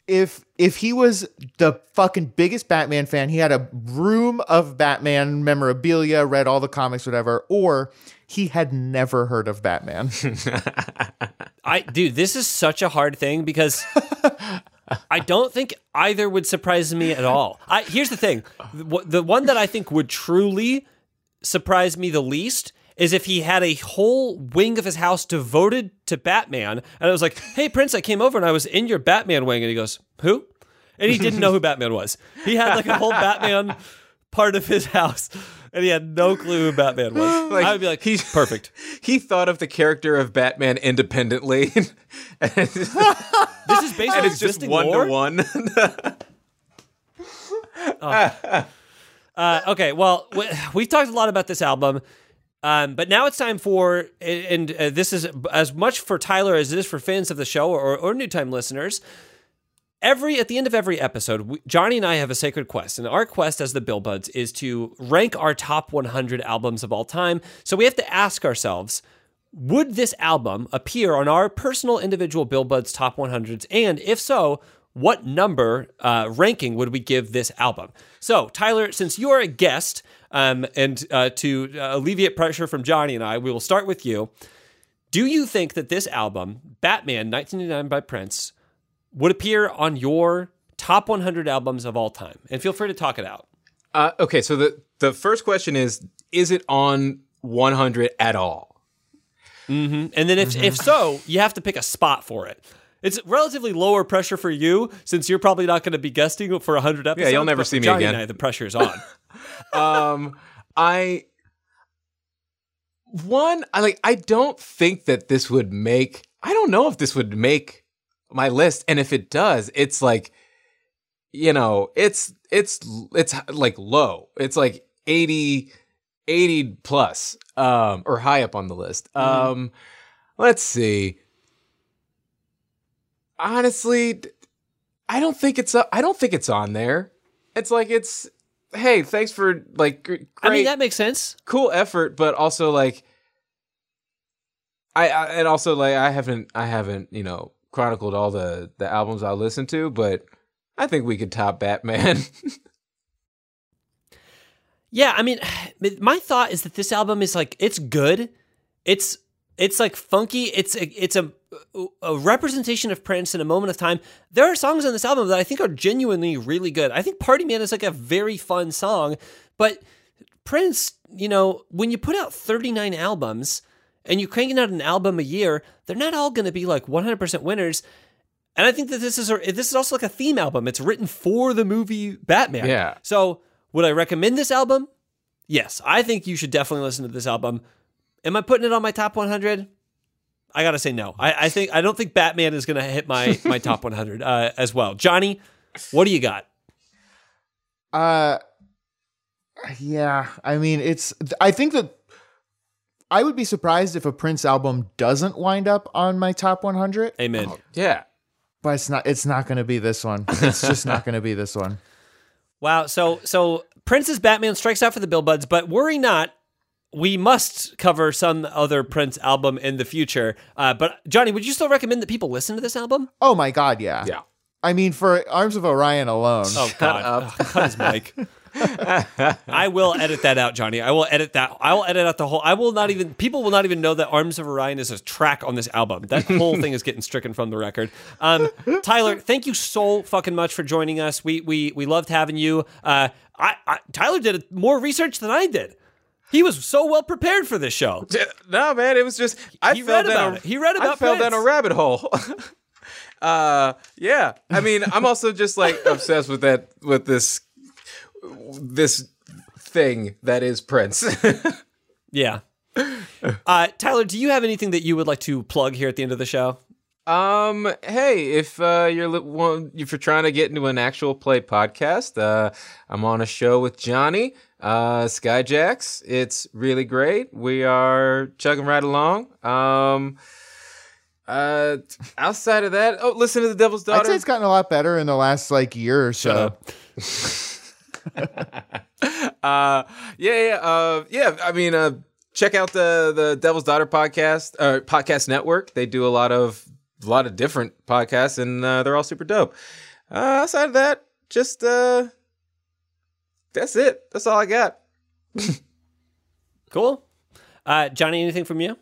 if if he was the fucking biggest Batman fan, he had a room of Batman memorabilia, read all the comics, whatever, or he had never heard of Batman. I dude, this is such a hard thing because I don't think either would surprise me at all. I, here's the thing. The, the one that I think would truly surprise me the least is if he had a whole wing of his house devoted to Batman, and I was like, hey, Prince, I came over and I was in your Batman wing, and he goes, who? And he didn't know who Batman was. He had like a whole Batman part of his house, and he had no clue who Batman was. Like, I would be like, he's perfect. He thought of the character of Batman independently. This is based on existing lore? And it's just one-to-one. oh. uh, okay, well, we, we've talked a lot about this album, um, but now it's time for, and uh, this is as much for Tyler as it is for fans of the show or, or new-time listeners. Every at the end of every episode, we, Johnny and I have a sacred quest, and our quest as the Billbuds is to rank our top one hundred albums of all time. So we have to ask ourselves, would this album appear on our personal individual Billbuds top one hundreds? And if so, what number uh, ranking would we give this album? So, Tyler, since you're a guest, um, and uh, to uh, alleviate pressure from Johnny and I, we will start with you. Do you think that this album, Batman nineteen ninety-nine by Prince, would appear on your top one hundred albums of all time? And feel free to talk it out. Uh, okay, so the, the first question is, is it on one hundred at all? Mm-hmm. And then if mm-hmm. if so, you have to pick a spot for it. It's relatively lower pressure for you, since you're probably not going to be guesting for one hundred episodes. Yeah, you'll never see me Johnny again. And I, the pressure's on. um, I, one, I like. I don't think that this would make, I don't know if this would make my list, and if it does, it's like, you know, it's it's it's like low. It's like eighty, eighty plus, um, or high up on the list. Mm-hmm. Um, let's see. Honestly, I don't think it's a, I don't think it's on there. It's like it's hey, thanks for like. Great, I mean, that makes sense. Cool effort, but also like, I, I and also like I haven't I haven't you know. chronicled all the, the albums I listened to, but I think we could top Batman. Yeah, I mean, my thought is that this album is like, it's good. It's it's like funky. It's a, it's a, a representation of Prince in a moment of time. There are songs on this album that I think are genuinely really good. I think Party Man is like a very fun song, but Prince, you know, when you put out thirty-nine albums, and you're cranking out an album a year, they're not all going to be like one hundred percent winners. And I think that this is a, this is also like a theme album. It's written for the movie Batman. Yeah. So would I recommend this album? Yes. I think you should definitely listen to this album. Am I putting it on my top one hundred? I got to say no. I, I think I don't think Batman is going to hit my my top one hundred uh, as well. Johnny, what do you got? Uh, yeah. I mean, it's I think that I would be surprised if a Prince album doesn't wind up on my top one hundred. Amen. Oh, yeah. But it's not it's not going to be this one. It's just not going to be this one. Wow. So so Prince's Batman strikes out for the Billbuds, but worry not. We must cover some other Prince album in the future. Uh, but Johnny, would you still recommend that people listen to this album? Oh, my God, yeah. Yeah. I mean, for Arms of Orion alone. Oh, Shut God. Up. Oh, cut his mic. I will edit that out, Johnny. I will edit that. I will edit out the whole. I will not even. People will not even know that Arms of Orion is a track on this album. That whole thing is getting stricken from the record. Um, Tyler, thank you so fucking much for joining us. We we we loved having you. Uh, I, I Tyler did more research than I did. He was so well prepared for this show. No, man, it was just I he fell read down. About a, he read about. I fell Prince. down a rabbit hole. uh, yeah. I mean, I'm also just like obsessed with that with this. this thing that is Prince. Yeah. Uh, Tyler, do you have anything that you would like to plug here at the end of the show? Um, hey, if uh, you're if you're trying to get into an actual play podcast, uh, I'm on a show with Johnny, uh, Skyjacks. It's really great. We are chugging right along. Um, uh, outside of that, oh, listen to The Devil's Daughter. I'd say it's gotten a lot better in the last like year or so. uh yeah yeah uh yeah I mean uh check out the the Devil's Daughter podcast uh podcast network. They do a lot of a lot of different podcasts, and uh, they're all super dope. Uh, outside of that, just, uh, that's it. That's all I got. Cool. Uh, Johnny, anything from you?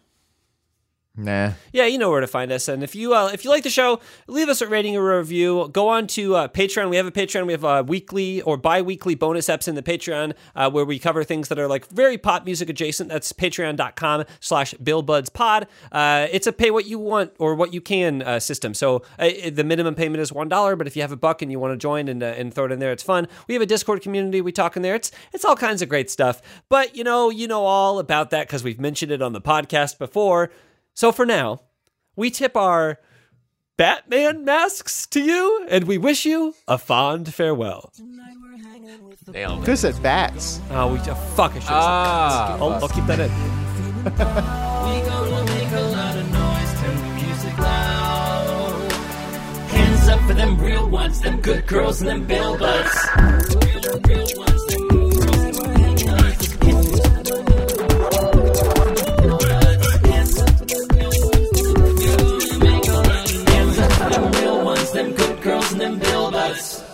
Nah. Yeah, you know where to find us. And if you uh, if you like the show, leave us a rating or a review. Go on to uh, Patreon. We have a Patreon. We have uh, weekly or bi-weekly bonus eps in the Patreon uh, where we cover things that are like very pop music adjacent. That's patreon.com slash BillBudsPod. Uh, it's a pay what you want or what you can uh, system. So uh, the minimum payment is one dollar, but if you have a buck and you want to join and, uh, and throw it in there, it's fun. We have a Discord community. We talk in there. It's, it's all kinds of great stuff. But, you know, you know all about that because we've mentioned it on the podcast before. So for now, we tip our Batman masks to you, and we wish you a fond farewell. Who said bats? Oh, we uh, fuck, I should have ah, said bats. I'll, I'll keep that in. We gonna make a lot of noise, turn the music loud. Hands up for them real ones, them good girls and them Bill Buds. Real, real ones, them them good girls and them Bill Buds.